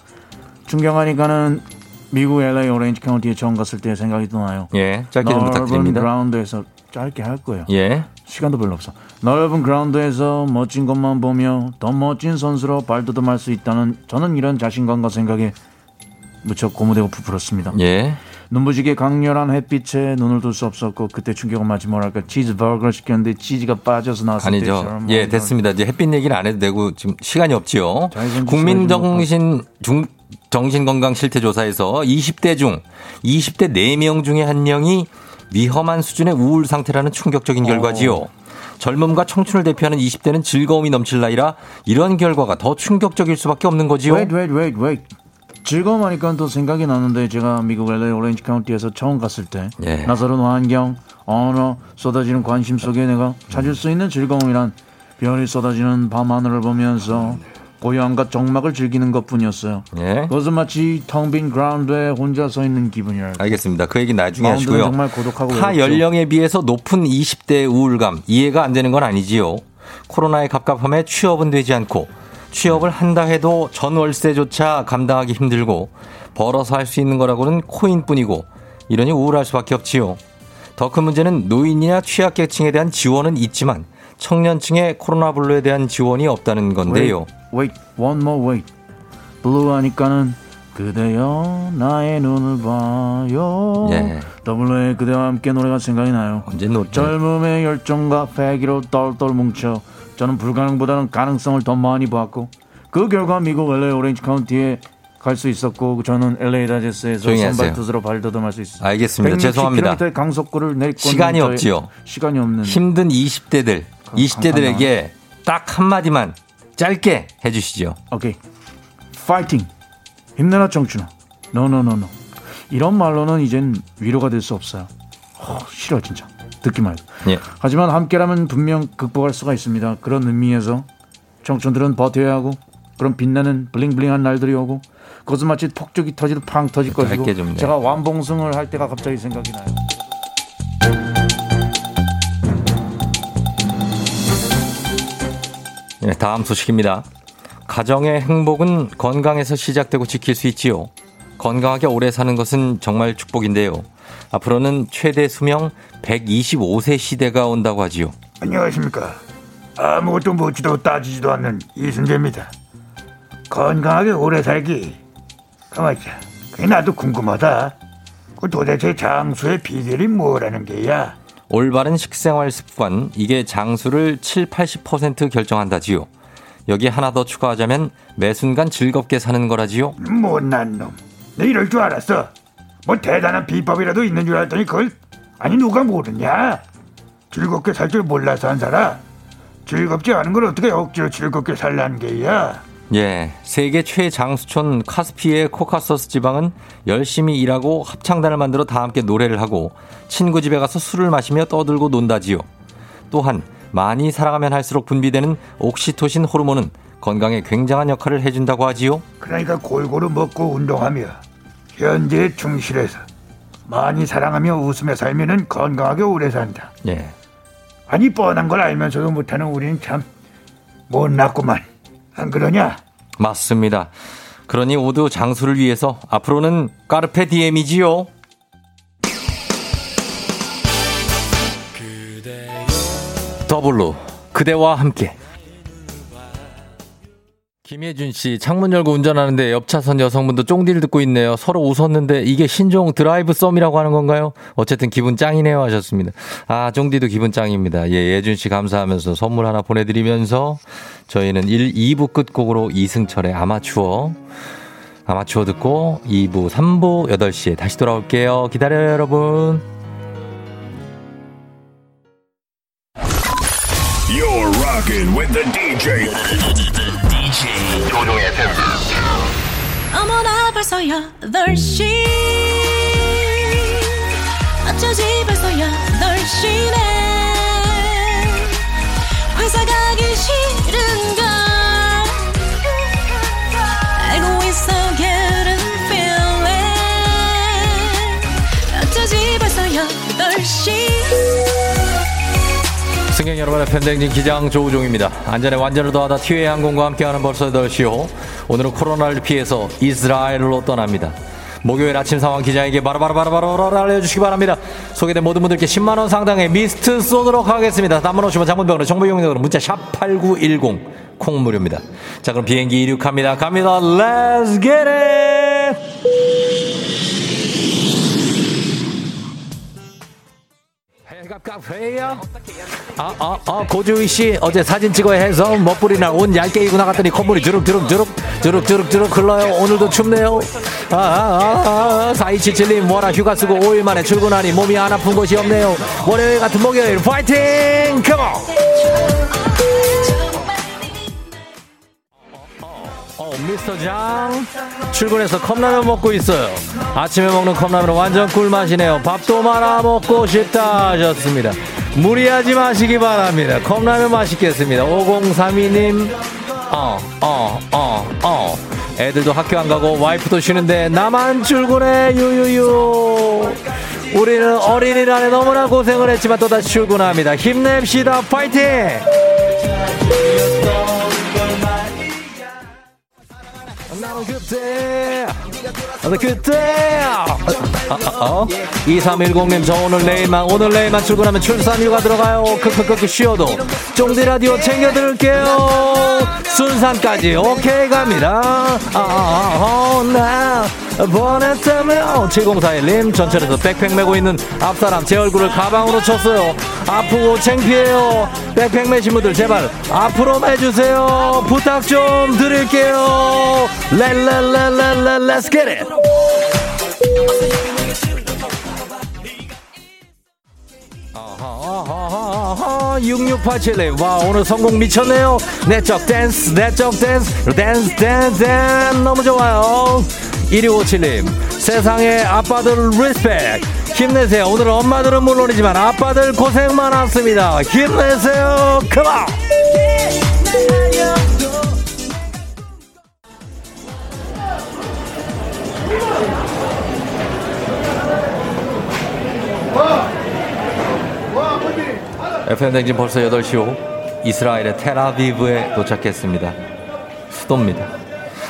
중경하니까는 미국 엘에이 오렌지 카운티에 처음 갔을 때 생각이 떠나요. 예, 짧게 좀 부탁드립니다. 넓은 그라운드에서 짧게 할 거예요. 예. 시간도 별로 없어. 넓은 그라운드에서 멋진 것만 보며 더 멋진 선수로 발돋움할 수 있다는 저는 이런 자신감과 생각에 무척 고무되고 부풀었습니다. 예. 눈부시게 강렬한 햇빛에 눈을 둘 수 없었고 그때 충격은 마치 뭐랄까 치즈버거를 시켰는데 치즈가 빠져서 나왔을 때 아니죠. 예, 됐습니다. 이제 햇빛 얘기는 안 해도 되고 지금 시간이 없지요. 국민정신 중 정신건강 실태조사에서 이십 대 중 이십 대 네 명 중에 한 명이 위험한 수준의 우울 상태라는 충격적인 결과지요. 오. 젊음과 청춘을 대표하는 이십 대는 즐거움이 넘칠 나이라 이런 결과가 더 충격적일 수밖에 없는 거지요. Wait, wait, wait, wait. 즐거움하니까 또 생각이 나는데 제가 미국 엘에이 오렌지 카운티에서 처음 갔을 때 예. 나서로운 환경, 언어, 쏟아지는 관심 속에 내가 찾을 수 있는 즐거움이란 별이 쏟아지는 밤하늘을 보면서 고요함과 정막을 즐기는 것뿐이었어요. 예. 그것은 마치 텅빈 그라운드에 혼자 서 있는 기분이랄까. 알겠습니다. 그 얘기는 나중에 하시고요. 정말 고독하고 타 외롭죠. 연령에 비해서 높은 이십 대의 우울감 이해가 안 되는 건 아니지요. 코로나의 갑갑함에 취업은 되지 않고 취업을 한다 해도 전월세조차 감당하기 힘들고 벌어서 할 수 있는 거라고는 코인뿐이고 이러니 우울할 수밖에 없지요. 더 큰 문제는 노인이나 취약계층에 대한 지원은 있지만 청년층의 코로나 블루에 대한 지원이 없다는 건데요. Wait, wait one more wait. 블루 하니까는 그대여 나의 눈을 봐요. 예. 더블유의 그대와 함께 노래가 생각이 나요. 언제 노래? 젊음의 열정과 패기로 똘똘 뭉쳐 저는 불가능보다는 가능성을 더 많이 보았고 그 결과 미국 엘에이 오렌지 카운티에 갈 수 있었고 저는 엘에이 다저스에서 선발 투수로 발돋움할 수 있었어요. 알겠습니다. 죄송합니다. 강속구를 내리고 시간이 없지요. 시간이 없는 힘든 이십 대들 이십 대들에게 딱 한마디만 짧게 해주시죠. 오케이. 파이팅. 힘내라 청춘아. 노노노노. 이런 말로는 이젠 위로가 될 수 없어요. 어, 싫어 진짜. 듣기만 해도. 예. 하지만 함께라면 분명 극복할 수가 있습니다. 그런 의미에서 청춘들은 버텨야 하고 그런 빛나는 블링블링한 날들이 오고 그것은 마치 폭죽이 터지듯 팡 터질 것이고 제가 완봉승을 할 때가 갑자기 생각이 나요. 네, 다음 소식입니다. 가정의 행복은 건강에서 시작되고 지킬 수 있지요. 건강하게 오래 사는 것은 정말 축복인데요. 앞으로는 최대 수명 백이십오 세 시대가 온다고 하지요. 안녕하십니까. 아무것도 묻지도 따지지도 않는 이순재입니다. 건강하게 오래 살기. 가만있자. 그게 나도 궁금하다. 그 도대체 장수의 비결이 뭐라는 게야? 올바른 식생활 습관, 이게 장수를 칠십, 팔십 퍼센트 결정한다지요. 여기 하나 더 추가하자면 매순간 즐겁게 사는 거라지요. 못난 놈. 내 이럴 줄 알았어. 뭐 대단한 비법이라도 있는 줄 알았더니 그걸 아니 누가 모르냐. 즐겁게 살 줄 몰라서 한 사람 즐겁지 않은 걸 어떻게 억지로 즐겁게 살라는 게야. 예, 세계 최장수촌 카스피의 코카서스 지방은 열심히 일하고 합창단을 만들어 다 함께 노래를 하고 친구 집에 가서 술을 마시며 떠들고 논다지요. 또한 많이 사랑하면 할수록 분비되는 옥시토신 호르몬은 건강에 굉장한 역할을 해준다고 하지요. 그러니까 골고루 먹고 운동하며 현재에 충실해서 많이 사랑하며 웃으며 살면은 건강하게 오래 산다. 예. 아니 뻔한 걸 알면서도 못하는 우리는 참 못났구만. 안 그러냐? 맞습니다. 그러니 모두 장수를 위해서 앞으로는 까르페 디엠이지요. 더블로 그대와 함께. 김혜준 씨, 창문 열고 운전하는데 옆차선 여성분도 쫑디를 듣고 있네요. 서로 웃었는데 이게 신종 드라이브 썸이라고 하는 건가요? 어쨌든 기분 짱이네요 하셨습니다. 아, 쫑디도 기분 짱입니다. 예, 예준 씨 감사하면서 선물 하나 보내드리면서 저희는 일, 이부 끝곡으로 이승철의 아마추어 아마추어 듣고 이부, 삼부 여덟 시에 다시 돌아올게요. 기다려요 여러분. You're rocking with the 디제이. 디제이 조우종의 에프엠. 어머나 벌써 여덟 시. 어쩌지 벌써 여덟 시네. 회사 가기 싫은걸. 알고 있어 getting feeling. 어쩌지 벌써 여덟 시. 승객 여러분의 팬데믹 기장 조우종입니다. 안전에 완전을 더하다 티웨이 항공과 함께하는 벌써 여덟 시호. 오늘은 코로나를 피해서 이스라엘로 떠납니다. 목요일 아침 상황 기장에게 바로바로바로바로 알려주시기 바랍니다. 소개된 모든 분들께 십만 원 상당의 미스트 쏘도록 하겠습니다. 단문 오시면 장문병으로 정보 이용료로 문자 샵팔구일공 콩 무료입니다. 자, 그럼 비행기 이륙합니다. 갑니다. Let's get it! 아, 아, 아, 고주희 씨 어제 사진 찍어야 해서 멋부리 날 옷 얇게 입고 나갔더니 콧물이 주룩주룩주룩 주룩주룩주룩 흘러요. 오늘도 춥네요. 아, 아, 아, 사이칠칠님 뭐라 휴가 쓰고 오일 만에 출근하니 몸이 안 아픈 곳이 없네요. 월요일 같은 목요일 파이팅! 컴온! 어, 미스터 장 출근해서 컵라면 먹고 있어요. 아침에 먹는 컵라면은 완전 꿀맛이네요. 밥도 말아 먹고 싶다 하셨습니다. 무리하지 마시기 바랍니다. 컵라면 맛있겠습니다. 오공삼이님 어 어 어 어 애들도 학교 안 가고 와이프도 쉬는데 나만 출근해. 유유유. 우리는 어린이날에 너무나 고생을 했지만 또다시 출근합니다. 힘냅시다. 파이팅. 나는 그때 나는 그때 이삼일공님 저 오늘 내일만 오늘 내일만 출근하면 출산휴가 들어가요. 크크크크 쉬어도 쫑디 라디오 챙겨 들을게요. 순산까지 오케이 갑니다. 아아아나 보냈다며 칠공사일님 전철에서 백팩 메고 있는 앞사람 제 얼굴을 가방으로 쳤어요. 아프고 창피해요. 백팩 메신 분들 제발 앞으로 매주세요. 부탁 좀 드릴게요. 랄랄랄랄라 Let's get it. 육육팔칠님 와 오늘 성공 미쳤네요. 내적 댄스 내적 댄스 댄스 댄스 댄스 너무 좋아요. 일이오칠님 세상에 아빠들 리스펙 힘내세요. 오늘은 엄마들은 물론이지만 아빠들 고생 많았습니다. 힘내세요. 컴온. 에프엠 댕진 벌써 여덟 시 오후 이스라엘의 텔아비브에 도착했습니다. 수도입니다.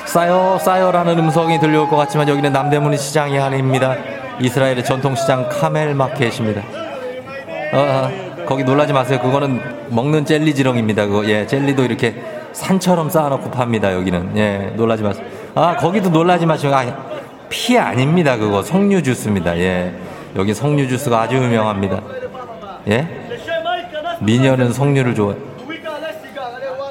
싸요 싸요라는 음성이 들려올 것 같지만 여기는 남대문이 시장이 아닙니다. 이스라엘의 전통시장 카멜 마켓입니다. 아, 거기 놀라지 마세요. 그거는 먹는 젤리 지렁입니다. 그거, 예, 젤리도 이렇게 산처럼 쌓아놓고 팝니다. 여기는, 예, 놀라지 마세요. 아, 거기도 놀라지 마시고, 아, 피 아닙니다. 그거 석류 주스입니다. 예, 여기 석류 주스가 아주 유명합니다. 예, 미녀는 석류를 좋아해.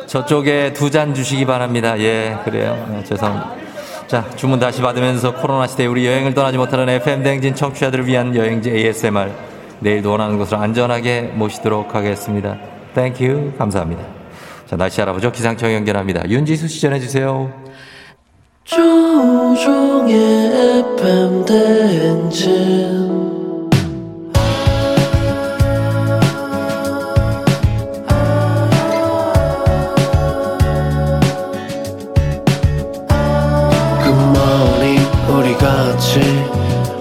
저쪽에 두 잔 주시기 바랍니다. 예, 그래요. 예, 죄송합니다. 자, 주문 다시 받으면서 코로나 시대에 우리 여행을 떠나지 못하는 에프엠 대행진 청취자들을 위한 여행지 에이에스엠알, 내일도 원하는 곳으로 안전하게 모시도록 하겠습니다. 땡큐, 감사합니다. 자, 날씨 알아보죠. 기상청 연결합니다. 윤지수 씨 전해주세요. 조우종의 에프엠 대행진.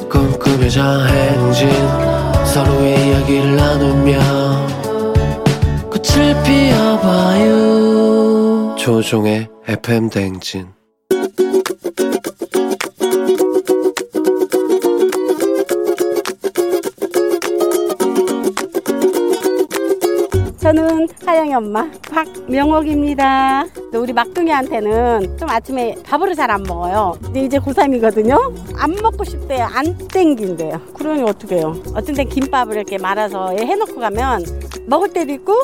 꿈꾸며자 행진, 서로의 이야기를 나누며 꽃을 피워봐요. 조종의 에프엠 대행진. 저는 하영이 엄마 박명옥입니다. 우리 막둥이한테는 좀 아침에 밥을 잘 안 먹어요. 근데 이제 고삼이거든요. 안 먹고 싶대요. 안 땡긴대요. 그러니 어떡해요. 어떤 때 김밥을 이렇게 말아서 해놓고 가면 먹을 때도 있고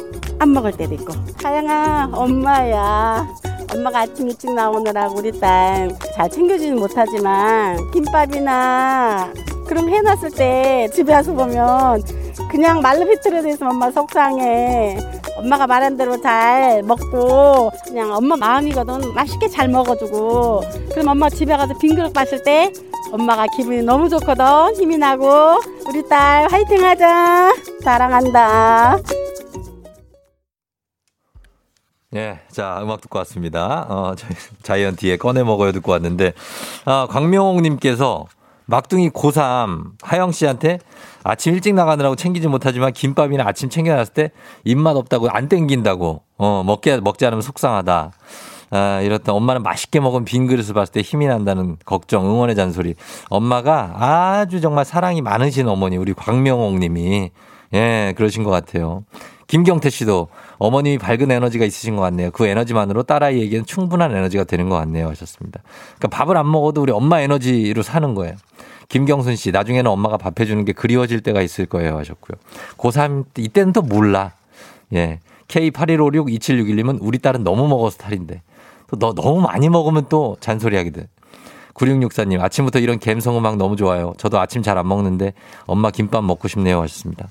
안 먹을 때도 있고. 하영아, 엄마야. 엄마가 아침 일찍 나오느라고 우리 딸 잘 챙겨주진 못하지만 김밥이나 그럼 해놨을 때 집에 와서 보면 그냥 말로 비틀어져 있으면 엄마 속상해. 엄마가 말한 대로 잘 먹고 그냥 엄마 마음이거든. 맛있게 잘 먹어주고. 그럼 엄마 집에 가서 빈 그릇 봤을 때 엄마가 기분이 너무 좋거든. 힘이 나고. 우리 딸 화이팅 하자. 사랑한다. 예, 자, 음악 듣고 왔습니다. 어, 자이언티의 꺼내 먹어요 듣고 왔는데, 아, 광명옥님께서 막둥이 고삼 하영 씨한테 아침 일찍 나가느라고 챙기지 못하지만 김밥이나 아침 챙겨놨을 때 입맛 없다고 안 땡긴다고, 어, 먹게, 먹지 않으면 속상하다. 아, 이렇다. 엄마는 맛있게 먹은 빈 그릇을 봤을 때 힘이 난다는 걱정, 응원의 잔소리. 엄마가 아주 정말 사랑이 많으신 어머니, 우리 광명옥 님이. 예, 그러신 것 같아요. 김경태 씨도 어머님이 밝은 에너지가 있으신 것 같네요. 그 에너지만으로 딸아이에게는 충분한 에너지가 되는 것 같네요. 하셨습니다. 그러니까 밥을 안 먹어도 우리 엄마 에너지로 사는 거예요. 김경순 씨, 나중에는 엄마가 밥 해주는 게 그리워질 때가 있을 거예요. 하셨고요. 고삼, 이때는 또 몰라. 예. 케이 팔일오육 이칠육일님은 우리 딸은 너무 먹어서 탈인데. 또 너, 너무 많이 먹으면 또 잔소리하게 돼. 구육육사님, 아침부터 이런 갬성음악 너무 좋아요. 저도 아침 잘 안 먹는데 엄마 김밥 먹고 싶네요. 하셨습니다.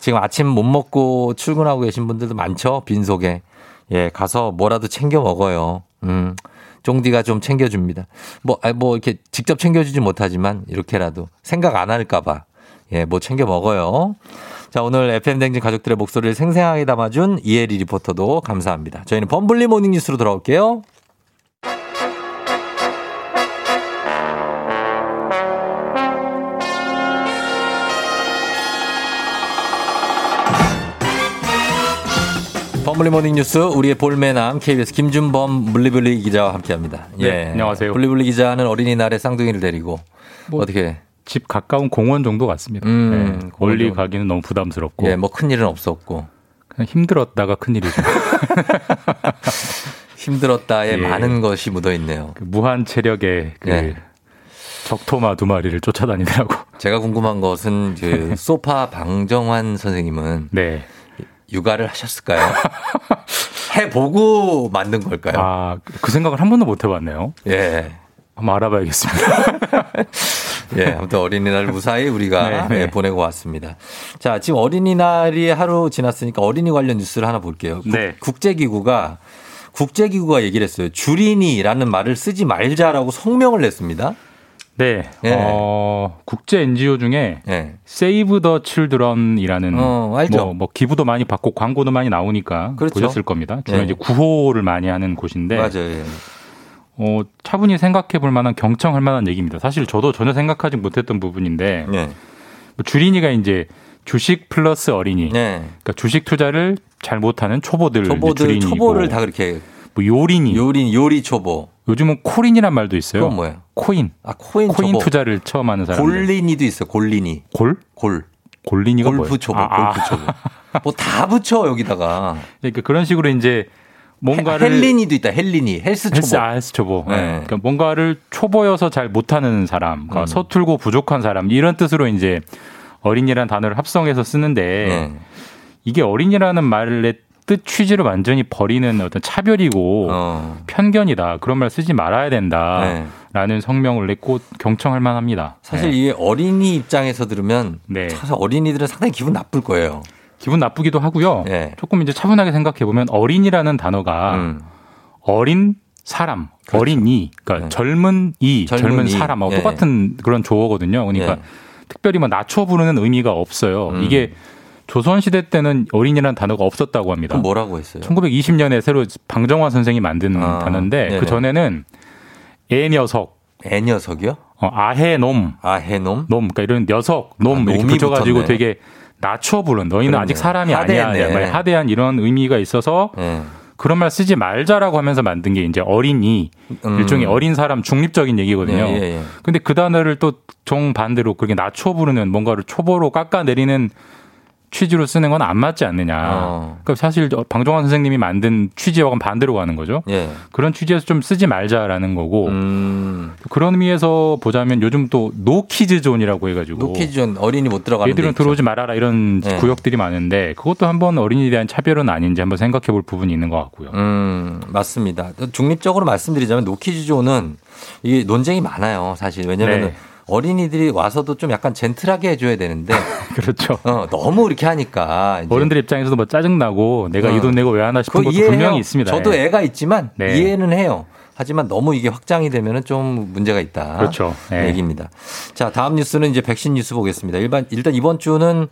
지금 아침 못 먹고 출근하고 계신 분들도 많죠? 빈속에. 예, 가서 뭐라도 챙겨 먹어요. 음, 쫑디가 좀 챙겨줍니다. 뭐, 아니, 뭐, 이렇게 직접 챙겨주지 못하지만, 이렇게라도. 생각 안 할까봐. 예, 뭐 챙겨 먹어요. 자, 오늘 에프엠 댕진 가족들의 목소리를 생생하게 담아준 이혜리 리포터도 감사합니다. 저희는 범블리 모닝뉴스로 돌아올게요. 범블리 모닝 뉴스, 우리의 볼매남 케이비에스 김준범 블리블리 기자와 함께합니다. 예, 네, 안녕하세요. 블리블리 기자는 어린이날에 쌍둥이를 데리고 뭐 어떻게 집 가까운 공원 정도 갔습니다. 음, 네, 멀리 정도. 가기는 너무 부담스럽고, 예, 뭐 큰 일은 없었고 그냥 힘들었다가 큰 일이죠. 힘들었다에 예. 많은 것이 묻어 있네요. 그 무한 체력의 그 예. 적토마 두 마리를 쫓아다니더라고. 제가 궁금한 것은 그 소파 방정환 선생님은 네. 육아를 하셨을까요? 해보고 만든 걸까요? 아, 그 생각을 한 번도 못 해봤네요. 예. 한번 알아봐야겠습니다. 예, 아무튼 어린이날 무사히 우리가 네, 네. 예, 보내고 왔습니다. 자, 지금 어린이날이 하루 지났으니까 어린이 관련 뉴스를 하나 볼게요. 네. 국제기구가, 국제기구가 얘기를 했어요. 주린이라는 말을 쓰지 말자라고 성명을 냈습니다. 네. 예. 어, 국제 엔지오 중에 예. 세이브 더 칠드런이라는 어, 알죠. 뭐, 뭐 기부도 많이 받고 광고도 많이 나오니까 그렇죠. 보셨을 겁니다. 주로 예. 이제 구호를 많이 하는 곳인데 맞아요. 예. 어, 차분히 생각해 볼 만한 경청할 만한 얘기입니다. 사실 저도 전혀 생각하지 못했던 부분인데 예. 뭐 주린이가 이제 주식 플러스 어린이. 네. 그러니까 주식 투자를 잘 못하는 초보들, 초보들 주린이고. 초보를 다 그렇게. 뭐 요린이. 요린, 요리 초보. 요즘은 코린이란 말도 있어요. 그건 뭐예요? 코인. 아 코인. 코인 초보. 투자를 처음 하는 사람. 골린이도 있어요. 골린이. 골? 골. 골린이가 골프 뭐예요? 초보. 아, 골프 초보. 아. 뭐 다 붙여 여기다가. 그러니까 그런 식으로 이제 뭔가를. 헬, 헬린이도 있다. 헬린이. 헬스 초보. 헬스, 아, 헬스 초보. 네. 네. 그러니까 뭔가를 초보여서 잘 못하는 사람, 그러니까 음. 서툴고 부족한 사람 이런 뜻으로 이제. 어린이라는 단어를 합성해서 쓰는데 네. 이게 어린이라는 말의 뜻 취지를 완전히 버리는 어떤 차별이고 어. 편견이다. 그런 말 쓰지 말아야 된다라는 네. 성명을 냈고 경청할 만합니다. 사실 네. 이게 어린이 입장에서 들으면 네. 사실 어린이들은 상당히 기분 나쁠 거예요. 기분 나쁘기도 하고요. 네. 조금 이제 차분하게 생각해 보면 어린이라는 단어가 음. 어린 사람, 그렇죠. 어린이, 그러니까 네. 젊은 이, 젊은, 젊은 사람하고 네. 똑같은 그런 조어거든요. 그러니까. 네. 특별히 뭐 낮춰 부르는 의미가 없어요. 음. 이게 조선시대 때는 어린이라는 단어가 없었다고 합니다. 그럼 뭐라고 했어요? 천구백이십 년에 새로 방정환 선생이 만든 아, 단어인데 네네. 그전에는 애녀석. 애녀석이요? 어, 아해놈. 아해놈? 놈. 그러니까 이런 녀석, 놈 아, 이렇게 붙여가지고 붙었네. 되게 낮춰 부른 너희는 그러네. 아직 사람이 하대했네. 아니야. 하대한 이런 의미가 있어서 네. 그런 말 쓰지 말자라고 하면서 만든 게 이제 어린이. 음. 일종의 어린 사람 중립적인 얘기거든요. 예, 예, 예. 근데 그 단어를 또 정반대로 그렇게 낮춰 부르는 뭔가를 초보로 깎아내리는 취지로 쓰는 건 안 맞지 않느냐. 어. 그러니까 사실 방정환 선생님이 만든 취지와는 반대로 가는 거죠. 예. 그런 취지에서 좀 쓰지 말자라는 거고 음. 그런 의미에서 보자면 요즘 또 노키즈존이라고 해가지고 노키즈존 어린이 못 들어가는 얘들은 들어오지 말아라 이런 예. 구역들이 많은데 그것도 한번 어린이에 대한 차별은 아닌지 한번 생각해 볼 부분이 있는 것 같고요. 음, 맞습니다. 중립적으로 말씀드리자면 노키즈존은 이게 논쟁이 많아요. 사실 왜냐하면 네. 어린이들이 와서도 좀 약간 젠틀하게 해줘야 되는데. 그렇죠. 어, 너무 이렇게 하니까. 이제. 어른들 입장에서도 뭐 짜증나고 내가 어. 이 돈 내고 왜 하나 싶은 것도 이해해요. 분명히 있습니다. 저도 애가 있지만 네. 이해는 해요. 하지만 너무 이게 확장이 되면은 좀 문제가 있다. 그렇죠. 네. 얘기입니다. 자, 다음 뉴스는 이제 백신 뉴스 보겠습니다. 일반, 일단 이번 주는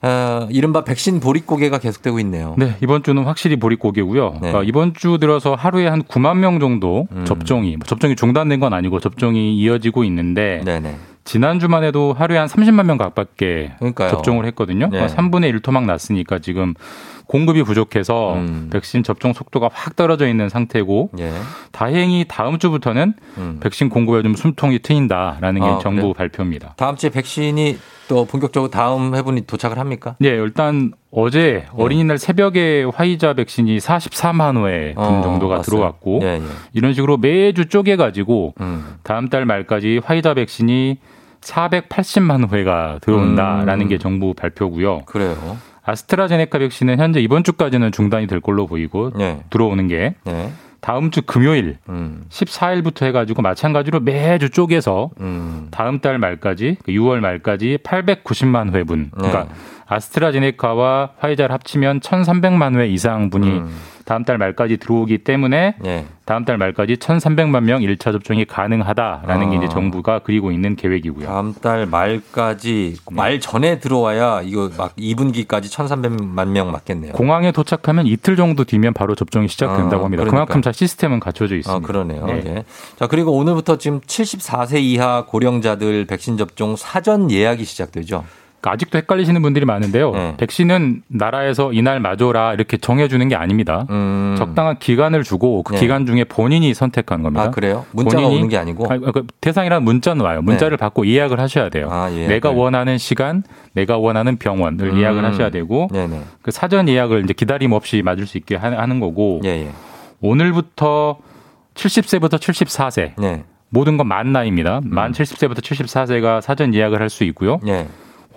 어, 이른바 백신 보릿고개가 계속되고 있네요. 네, 이번 주는 확실히 보릿고개고요. 네. 그러니까 이번 주 들어서 하루에 한 구만 명 정도 음. 접종이, 접종이 중단된 건 아니고 접종이 이어지고 있는데 네네. 지난주만 해도 하루에 한 삼십만 명 각밖에 그러니까요. 접종을 했거든요. 네. 삼분의 일 토막 났으니까 지금 공급이 부족해서 음. 백신 접종 속도가 확 떨어져 있는 상태고 예. 다행히 다음 주부터는 음. 백신 공급에 좀 숨통이 트인다라는 게 아, 정부 그래? 발표입니다. 다음 주에 백신이 또 본격적으로 다음 회분이 도착을 합니까? 네. 일단 어제 어린이날 예. 새벽에 화이자 백신이 사십사만 회분 어, 정도가 맞아요. 들어왔고 예, 예. 이런 식으로 매주 쪼개가지고 음. 다음 달 말까지 화이자 백신이 사백팔십만 회가 들어온다라는 음. 게 정부 발표고요. 그래요. 아스트라제네카 백신은 현재 이번 주까지는 중단이 될 걸로 보이고 네. 들어오는 게 네. 다음 주 금요일 음. 십사일부터 해가지고 마찬가지로 매주 쪼개서 음. 다음 달 말까지 유월 말까지 팔백구십만 회분 네. 그러니까 아스트라제네카와 화이자를 합치면 천삼백만 회 이상분이 음. 다음 달 말까지 들어오기 때문에 네. 다음 달 말까지 천삼백만 명 일 차 접종이 가능하다라는 아. 게 이제 정부가 그리고 있는 계획이고요. 다음 달 말까지 말 전에 들어와야 이거 막 이 분기까지 천삼백만 명 맞겠네요. 공항에 도착하면 이틀 정도 뒤면 바로 접종이 시작된다고 합니다. 아, 그러니까. 그만큼 잘 시스템은 갖춰져 있습니다. 아, 그러네요. 네. 네. 자, 그리고 오늘부터 지금 칠십사 세 이하 고령자들 백신 접종 사전 예약이 시작되죠. 아직도 헷갈리시는 분들이 많은데요. 네. 백신은 나라에서 이날 맞아라 이렇게 정해주는 게 아닙니다. 음. 적당한 기간을 주고 그 네. 기간 중에 본인이 선택한 겁니다. 아, 그래요? 문자가 본인이, 오는 게 아니고? 아니, 그러니까 대상이란 문자는 와요. 문자를 네. 받고 예약을 하셔야 돼요. 아, 예약을. 내가 원하는 시간, 내가 원하는 병원을 음. 예약을 하셔야 되고 네네. 그 사전 예약을 이제 기다림 없이 맞을 수 있게 하는 거고 예예. 오늘부터 칠십 세부터 칠십사 세 네. 모든 건 만 나이입니다. 음. 만 칠십 세부터 칠십사 세가 사전 예약을 할 수 있고요. 네.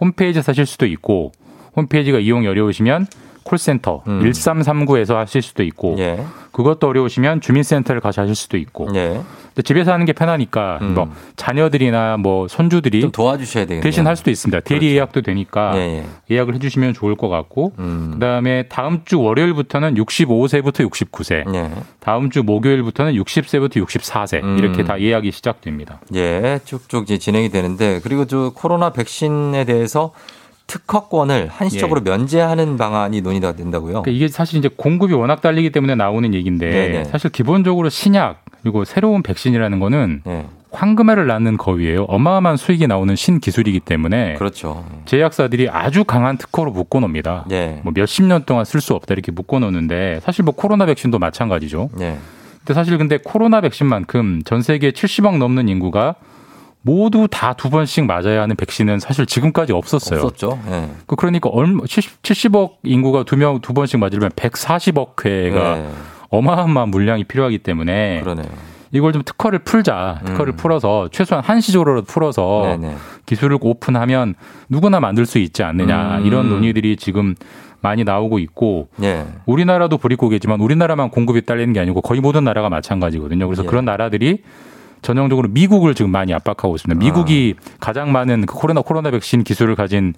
홈페이지에서 하실 수도 있고 홈페이지가 이용이 어려우시면 콜센터 음. 일삼삼구에서 하실 수도 있고 예. 그것도 어려우시면 주민센터를 가서 하실 수도 있고 예. 근데 집에서 하는 게 편하니까 음. 뭐 자녀들이나 뭐 손주들이 좀 도와주셔야 되겠네요. 대신 할 수도 있습니다. 대리 그렇죠. 예약도 되니까 예. 예약을 해 주시면 좋을 것 같고 음. 그다음에 다음 주 월요일부터는 육십오 세부터 육십구 세 예. 다음 주 목요일부터는 육십 세부터 육십사 세 음. 이렇게 다 예약이 시작됩니다. 예, 쭉쭉 이제 진행이 되는데 그리고 저 코로나 백신에 대해서 특허권을 한시적으로 예. 면제하는 방안이 논의가 된다고요? 그러니까 이게 사실 이제 공급이 워낙 딸리기 때문에 나오는 얘기인데 네네. 사실 기본적으로 신약 그리고 새로운 백신이라는 거는 네. 황금알을 낳는 거위예요. 어마어마한 수익이 나오는 신기술이기 때문에 그렇죠. 제약사들이 아주 강한 특허로 묶어놓습니다. 네. 뭐 몇십 년 동안 쓸 수 없다 이렇게 묶어놓는데 사실 뭐 코로나 백신도 마찬가지죠. 네. 근데 사실 근데 코로나 백신만큼 전 세계 칠십억 넘는 인구가 모두 다 두 번씩 맞아야 하는 백신은 사실 지금까지 없었어요. 없었죠. 네. 그러니까 칠십억 인구가 두 명, 두 번씩 맞으려면 백사십억 회가 네. 어마어마한 물량이 필요하기 때문에 그러네요. 이걸 좀 특허를 풀자. 특허를 음. 풀어서 최소한 한시적으로 풀어서 네네. 기술을 오픈하면 누구나 만들 수 있지 않느냐 음. 이런 논의들이 지금 많이 나오고 있고 예. 우리나라도 보릿고개지만 우리나라만 공급이 딸리는 게 아니고 거의 모든 나라가 마찬가지거든요. 그래서 예. 그런 나라들이 전형적으로 미국을 지금 많이 압박하고 있습니다. 미국이 아. 가장 많은 그 코로나 코로나 백신 기술을 가진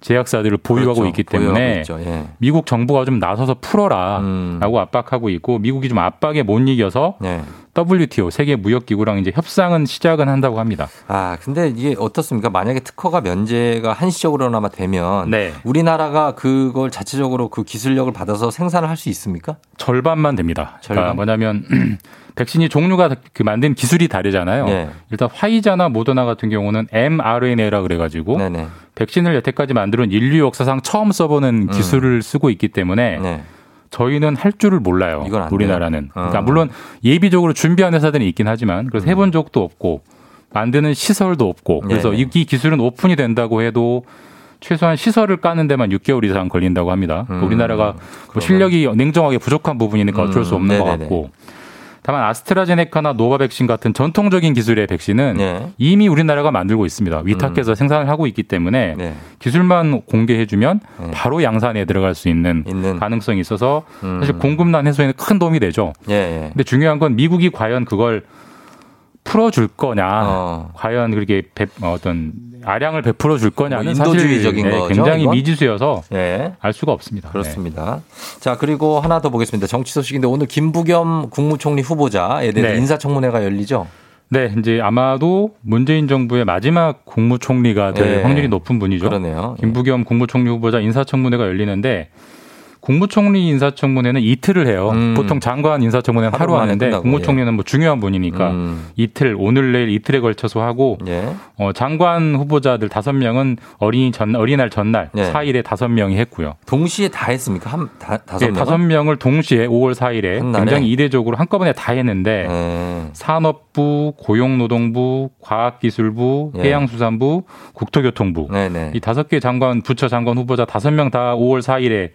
제약사들을 보유하고 그렇죠. 있기 때문에 보유하고 예. 미국 정부가 좀 나서서 풀어라 음. 라고 압박하고 있고 미국이 좀 압박에 못 이겨서 예. 더블유티오 세계 무역기구랑 이제 협상은 시작은 한다고 합니다. 아 근데 이게 어떻습니까? 만약에 특허가 면제가 한시적으로나마 되면 네. 우리나라가 그걸 자체적으로 그 기술력을 받아서 생산을 할 수 있습니까? 절반만 됩니다. 절반. 그러니까 뭐냐면 백신이 종류가 그 만든 기술이 다르잖아요. 네. 일단 화이자나 모더나 같은 경우는 엠알엔에이라 그래가지고 네네. 백신을 여태까지 만들어온 인류 역사상 처음 써보는 음. 기술을 쓰고 있기 때문에. 네. 저희는 할 줄을 몰라요. 우리나라는. 어. 그러니까 물론 예비적으로 준비한 회사들이 있긴 하지만 그래서 해본 적도 없고 만드는 시설도 없고 그래서 네. 이 기술은 오픈이 된다고 해도 최소한 시설을 까는 데만 육 개월 이상 걸린다고 합니다. 음. 우리나라가 뭐 실력이 냉정하게 부족한 부분이니까 어쩔 수 없는 음. 것 같고 다만 아스트라제네카나 노바 백신 같은 전통적인 기술의 백신은 네. 이미 우리나라가 만들고 있습니다. 위탁해서 음. 생산을 하고 있기 때문에 네. 기술만 공개해주면 네. 바로 양산에 들어갈 수 있는, 있는. 가능성이 있어서 음. 사실 공급난 해소에는 큰 도움이 되죠. 그런데 예, 예. 중요한 건 미국이 과연 그걸 풀어줄 거냐, 어. 과연 그렇게 배, 어떤 아량을 베풀어 줄 거냐는 뭐 인도주의적인 사실, 네, 거죠. 굉장히 이건? 미지수여서 네. 알 수가 없습니다. 그렇습니다. 네. 자 그리고 하나 더 보겠습니다. 정치 소식인데 오늘 김부겸 국무총리 후보자에 대해서 네. 인사청문회가 열리죠. 네, 이제 아마도 문재인 정부의 마지막 국무총리가 될 네. 확률이 높은 분이죠. 그러네요. 김부겸 국무총리 후보자 인사청문회가 열리는데. 국무총리 인사청문회는 이틀을 해요. 음. 보통 장관 인사청문회는 하루 하는데 했다고, 국무총리는 예. 뭐 중요한 분이니까 음. 이틀, 오늘 내일 이틀에 걸쳐서 하고 예. 어, 장관 후보자들 다섯 명은 어린이 전, 어린이날 전날 예. 사 일에 다섯 명이 했고요. 동시에 다 했습니까? 한, 다, 다섯 명? 네, 다섯 명을 동시에 오월 사일에 굉장히 이례적으로 한꺼번에 다 했는데 예. 산업부, 고용노동부, 과학기술부, 예. 해양수산부, 국토교통부 네네. 이 다섯 개 장관, 부처 장관 후보자 다섯 명 다 오월 사일에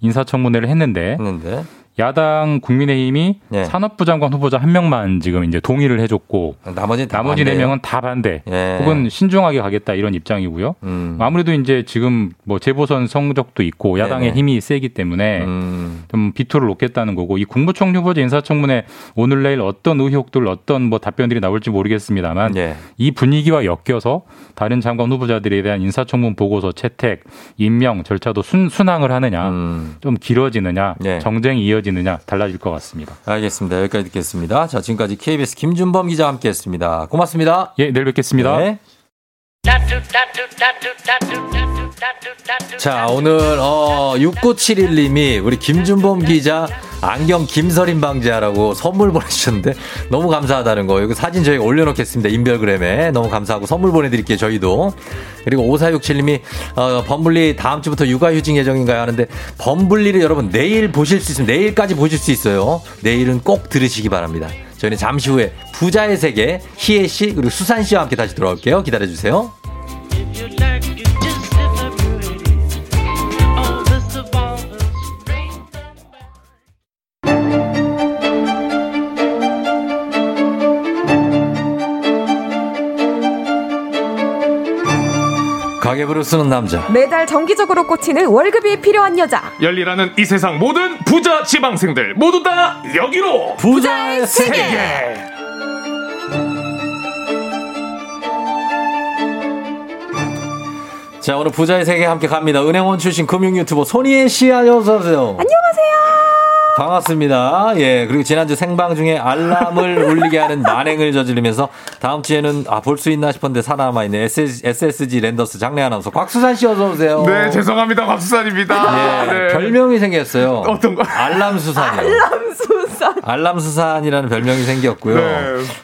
인사청문회를 했는데, 했는데. 야당 국민의힘이 예. 산업부 장관 후보자 한 명만 지금 이제 동의를 해줬고 나머지 나머지 네 명은 다 반대 예. 혹은 신중하게 가겠다 이런 입장이고요. 음. 아무래도 이제 지금 뭐 재보선 성적도 있고 야당의 네네. 힘이 세기 때문에 음. 좀 비토를 놓겠다는 거고 이 국무총리 후보자 인사청문회 오늘 내일 어떤 의혹들 어떤 뭐 답변들이 나올지 모르겠습니다만 예. 이 분위기와 엮여서 다른 장관 후보자들에 대한 인사청문 보고서 채택 임명 절차도 순, 순항을 하느냐 음. 좀 길어지느냐 예. 정쟁이 이어지느냐 느냐 달라질 것 같습니다. 알겠습니다. 여기까지 듣겠습니다. 자, 지금까지 케이비에스 김준범 기자와 함께했습니다. 고맙습니다. 예, 내일 뵙겠습니다. 네. 자, 오늘 어, 육구칠일 님이 우리 김준범 기자 안경 김서림 방지하라고 선물 보내주셨는데 너무 감사하다는 거. 여기 사진 저희가 올려놓겠습니다. 인별그램에 너무 감사하고 선물 보내드릴게요. 저희도. 그리고 오사육칠 님이 어, 범블리 다음 주부터 육아휴직 예정인가요? 하는데 범블리를 여러분 내일 보실 수 있습니다. 내일까지 보실 수 있어요. 내일은 꼭 들으시기 바랍니다. 저희는 잠시 후에 부자의 세계 희애 씨 그리고 수산 씨와 함께 다시 돌아올게요. 기다려주세요. 가계부를 쓰는 남자, 매달 정기적으로 꽂히는 월급이 필요한 여자, 열일하는 이 세상 모든 부자 지방생들 모두 다 여기로, 부자의 세계, 세계. 자, 오늘 부자의 세계 함께 갑니다. 은행원 출신 금융 유튜버 손희애 씨, 안녕하세요. 안녕하세요. 반갑습니다. 예, 그리고 지난주 생방 중에 알람을 울리게 하는 만행을 저지르면서 다음 주에는 아, 볼 수 있나 싶었는데 살아남아 있는 에스에스지 랜더스 장래 아나운서 곽수산 씨, 어서 오세요. 네, 죄송합니다. 곽수산입니다. 예, 네. 별명이 생겼어요. 어떤 거? 알람 수산이요. 알람 수산. 알람 수산이라는 별명이 생겼고요. 네.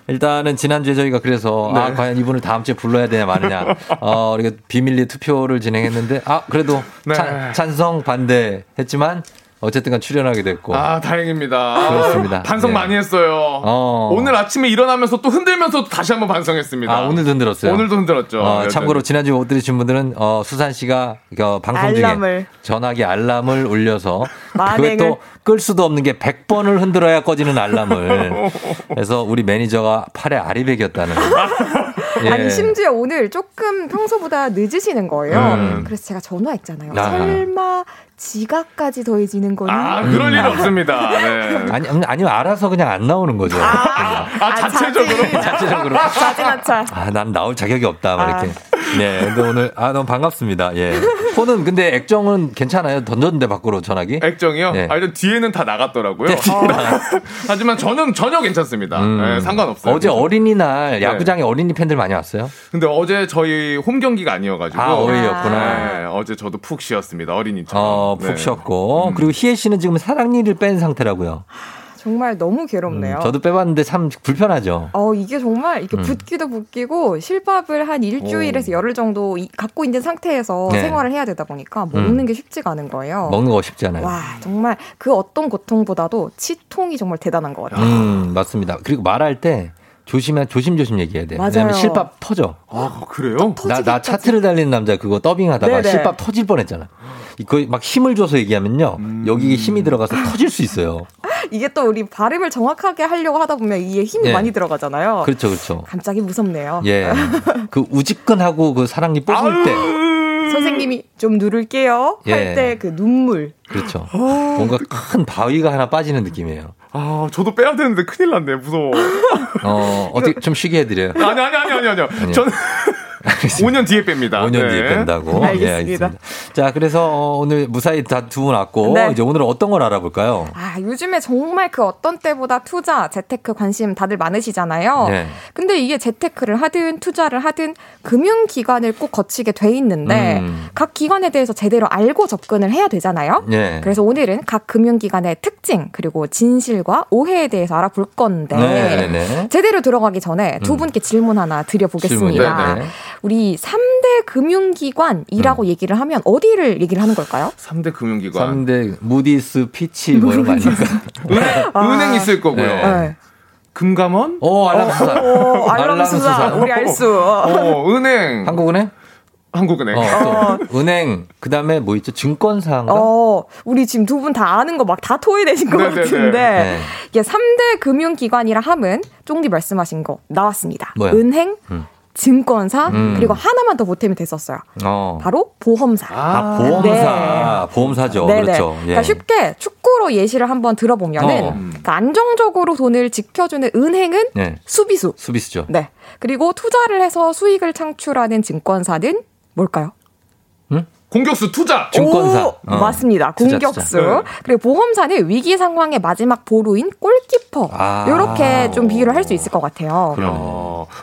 일단은 지난주에 저희가 그래서 네. 아, 과연 이분을 다음 주에 불러야 되냐 마느냐. 어, 우리가 비밀리 투표를 진행했는데 아, 그래도 네. 찬, 찬성 반대했지만 어쨌든간 출연하게 됐고. 아, 다행입니다. 그렇습니다. 반성 네. 많이 했어요. 어. 오늘 아침에 일어나면서 또 흔들면서 다시 한번 반성했습니다. 아, 오늘도 흔들었어요. 오늘도 흔들었죠. 어, 참고로 지난주 못 들으신 분들은 어, 수산 씨가 어, 방송 알람을. 중에 전화기 알람을 울려서 그게 또 끌 수도 없는 게 백 번을 흔들어야 꺼지는 알람을. 그래서 우리 매니저가 팔에 알이 베겼다는. 예. 아니, 심지어 오늘 조금 평소보다 늦으시는 거예요. 음. 그래서 제가 전화했잖아요. 아. 설마 지각까지 더해지는 거는? 아, 그럴 음. 일 없습니다. 네. 아니, 아니면 알아서 그냥 안 나오는 거죠. 아, 아 자체적으로? 아, 자체적으로. 자진하차. 아, 난 나올 자격이 없다. 막 이렇게. 아. 네, 근데 오늘, 아, 너무 반갑습니다. 예. 폰은, 근데 액정은 괜찮아요? 던졌는데, 밖으로 전화기? 액정이요? 네. 아, 일단 뒤에는 다 나갔더라고요. 네, 어. 하지만 저는 전혀 괜찮습니다. 음. 네, 상관없어요. 어제 어린이날, 야구장에 네. 어린이 팬들 많이 왔어요? 근데 어제 저희 홈 경기가 아니어가지고. 아, 어이였구나. 네, 어제 저도 푹 쉬었습니다. 어린이처럼. 어, 푹 네. 쉬었고. 음. 그리고 희애 씨는 지금 사랑니를 뺀 상태라고요. 정말 너무 괴롭네요. 음, 저도 빼봤는데 참 불편하죠. 어, 이게 정말 이렇게 음. 붓기도 붓기고 실밥을 한 일주일에서 오. 열흘 정도 이, 갖고 있는 상태에서 네. 생활을 해야 되다 보니까 먹는 음. 게 쉽지가 않은 거예요. 먹는 거 쉽지 않아요. 와, 정말 그 어떤 고통보다도 치통이 정말 대단한 것 같아요. 음, 맞습니다. 그리고 말할 때 조심해, 조심조심 얘기해야 돼요. 맞아요. 왜냐면 실밥 터져. 아, 그래요? 나, 나 차트를 달리는 남자 그거 더빙하다가 네네. 실밥 터질 뻔했잖아. 그 막 힘을 줘서 얘기하면요. 음. 여기에 힘이 들어가서 터질 수 있어요. 이게 또 우리 발음을 정확하게 하려고 하다 보면 이에 힘이 네. 많이 들어가잖아요. 그렇죠, 그렇죠. 갑자기 무섭네요. 예. 그 우직근하고 그 사랑니 뽑을 때. 선생님이 좀 누를게요. 할 때 그 예. 눈물. 그렇죠. 뭔가 큰 바위가 하나 빠지는 느낌이에요. 아, 저도 빼야 되는데 큰일 났네. 무서워. 어, 어떻게 좀 쉬게 해드려요? 아니, 아니, 아니, 아니, 아니요. 아니요. 저는. 오 년 뒤에 뺍니다. 오 년 네. 뒤에 뺀다고. 알겠습니다. 예, 알겠습니다. 자, 그래서 오늘 무사히 다 두 분 왔고 네. 이제 오늘은 어떤 걸 알아볼까요? 아, 요즘에 정말 그 어떤 때보다 투자, 재테크 관심 다들 많으시잖아요. 네. 근데 이게 재테크를 하든 투자를 하든 금융기관을 꼭 거치게 돼 있는데 음. 각 기관에 대해서 제대로 알고 접근을 해야 되잖아요. 네. 그래서 오늘은 각 금융기관의 특징 그리고 진실과 오해에 대해서 알아볼 건데 네, 네. 제대로 들어가기 전에 두 분께 음. 질문 하나 드려보겠습니다. 질문, 네, 네. 우리 삼 대 금융기관이라고 음. 얘기를 하면 어디를 얘기를 하는 걸까요? 삼 대 금융기관. 삼 대 무디스, 피치 뭐 이런 거 아닙니까? 은행 있을 거고요. 네. 네. 금감원? 오, 알람수산. 오, 알람수산. 우리 알수. 오, 은행. 한국은행? 한국은행. 어, 또 은행. 그다음에 뭐 있죠? 증권사인가? 어, 우리 지금 두 분 다 아는 거 막 다 토해내신 것 네네네. 같은데 네. 이게 삼 대 금융기관이라 함은 쫑디 말씀하신 거 나왔습니다. 뭐야? 은행. 음. 증권사 음. 그리고 하나만 더 보탬이 됐었어요. 어. 바로 보험사. 아, 보험사. 네. 보험사죠. 네네. 그렇죠. 예. 그러니까 쉽게 축구로 예시를 한번 들어보면은 어. 그러니까 안정적으로 돈을 지켜주는 은행은 네. 수비수. 수비수죠. 네. 그리고 투자를 해서 수익을 창출하는 증권사는 뭘까요? 응? 공격수 투자. 증권사. 오, 어. 맞습니다. 공격수. 투자, 투자. 그리고 보험사는 위기 상황의 마지막 보루인 골키퍼. 아. 이렇게 좀 비유를 할 수 있을 것 같아요. 그럼.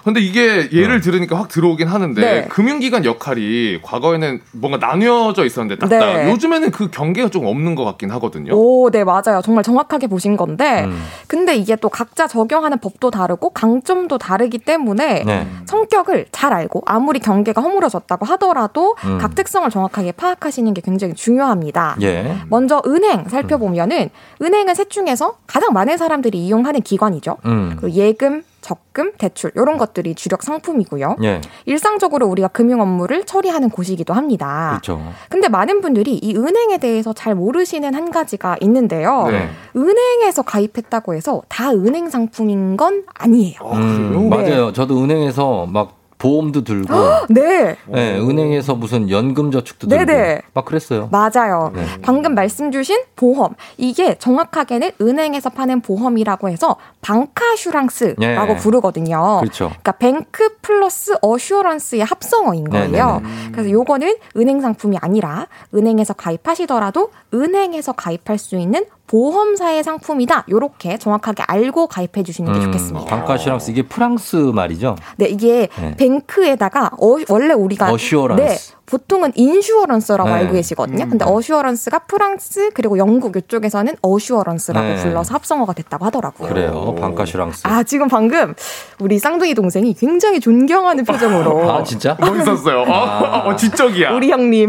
근데 이게 예를 들으니까 확 들어오긴 하는데 네. 금융기관 역할이 과거에는 뭔가 나뉘어져 있었는데 딱딱 네. 요즘에는 그 경계가 좀 없는 것 같긴 하거든요. 오, 네 맞아요. 정말 정확하게 보신 건데 음. 근데 이게 또 각자 적용하는 법도 다르고 강점도 다르기 때문에 네. 성격을 잘 알고 아무리 경계가 허물어졌다고 하더라도 음. 각 특성을 정확하게 파악하시는 게 굉장히 중요합니다. 예. 먼저 은행 살펴보면은 은행은 셋 중에서 가장 많은 사람들이 이용하는 기관이죠. 음. 그리고 예금, 적금, 대출 이런 것들이 주력 상품이고요. 예. 일상적으로 우리가 금융 업무를 처리하는 곳이기도 합니다. 그런데 그렇죠. 많은 분들이 이 은행에 대해서 잘 모르시는 한 가지가 있는데요. 네. 은행에서 가입했다고 해서 다 은행 상품인 건 아니에요. 음, 네. 맞아요. 저도 은행에서 막 보험도 들고, 네. 네, 은행에서 무슨 연금저축도 네네. 들고, 막 그랬어요. 맞아요. 네. 방금 말씀 주신 보험, 이게 정확하게는 은행에서 파는 보험이라고 해서 방카슈랑스라고 네. 부르거든요. 그렇죠. 그러니까 뱅크 플러스 어슈어런스의 합성어인 거예요. 네네. 그래서 요거는 은행 상품이 아니라 은행에서 가입하시더라도 은행에서 가입할 수 있는 보험사의 상품이다. 이렇게 정확하게 알고 가입해 주시는 게 음, 좋겠습니다. 방카슈랑스 이게 프랑스 말이죠? 네, 이게 네. 뱅크에다가 어, 원래 우리가 어슈어런스. 네, 보통은 인슈어런스라고 네. 알고 계시거든요. 음. 근데 어슈어런스가 프랑스 그리고 영국 이쪽에서는 어슈어런스라고 네. 불러서 합성어가 됐다고 하더라고요. 그래요, 방카슈랑스. 아 지금 방금 우리 쌍둥이 동생이 굉장히 존경하는 표정으로. 아 진짜? 멋있었어요. 어, 아. 어 지적이야. 우리 형님.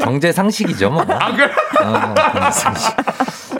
경제 상식이죠, 뭐. 아 그래. 아, 경제 상식.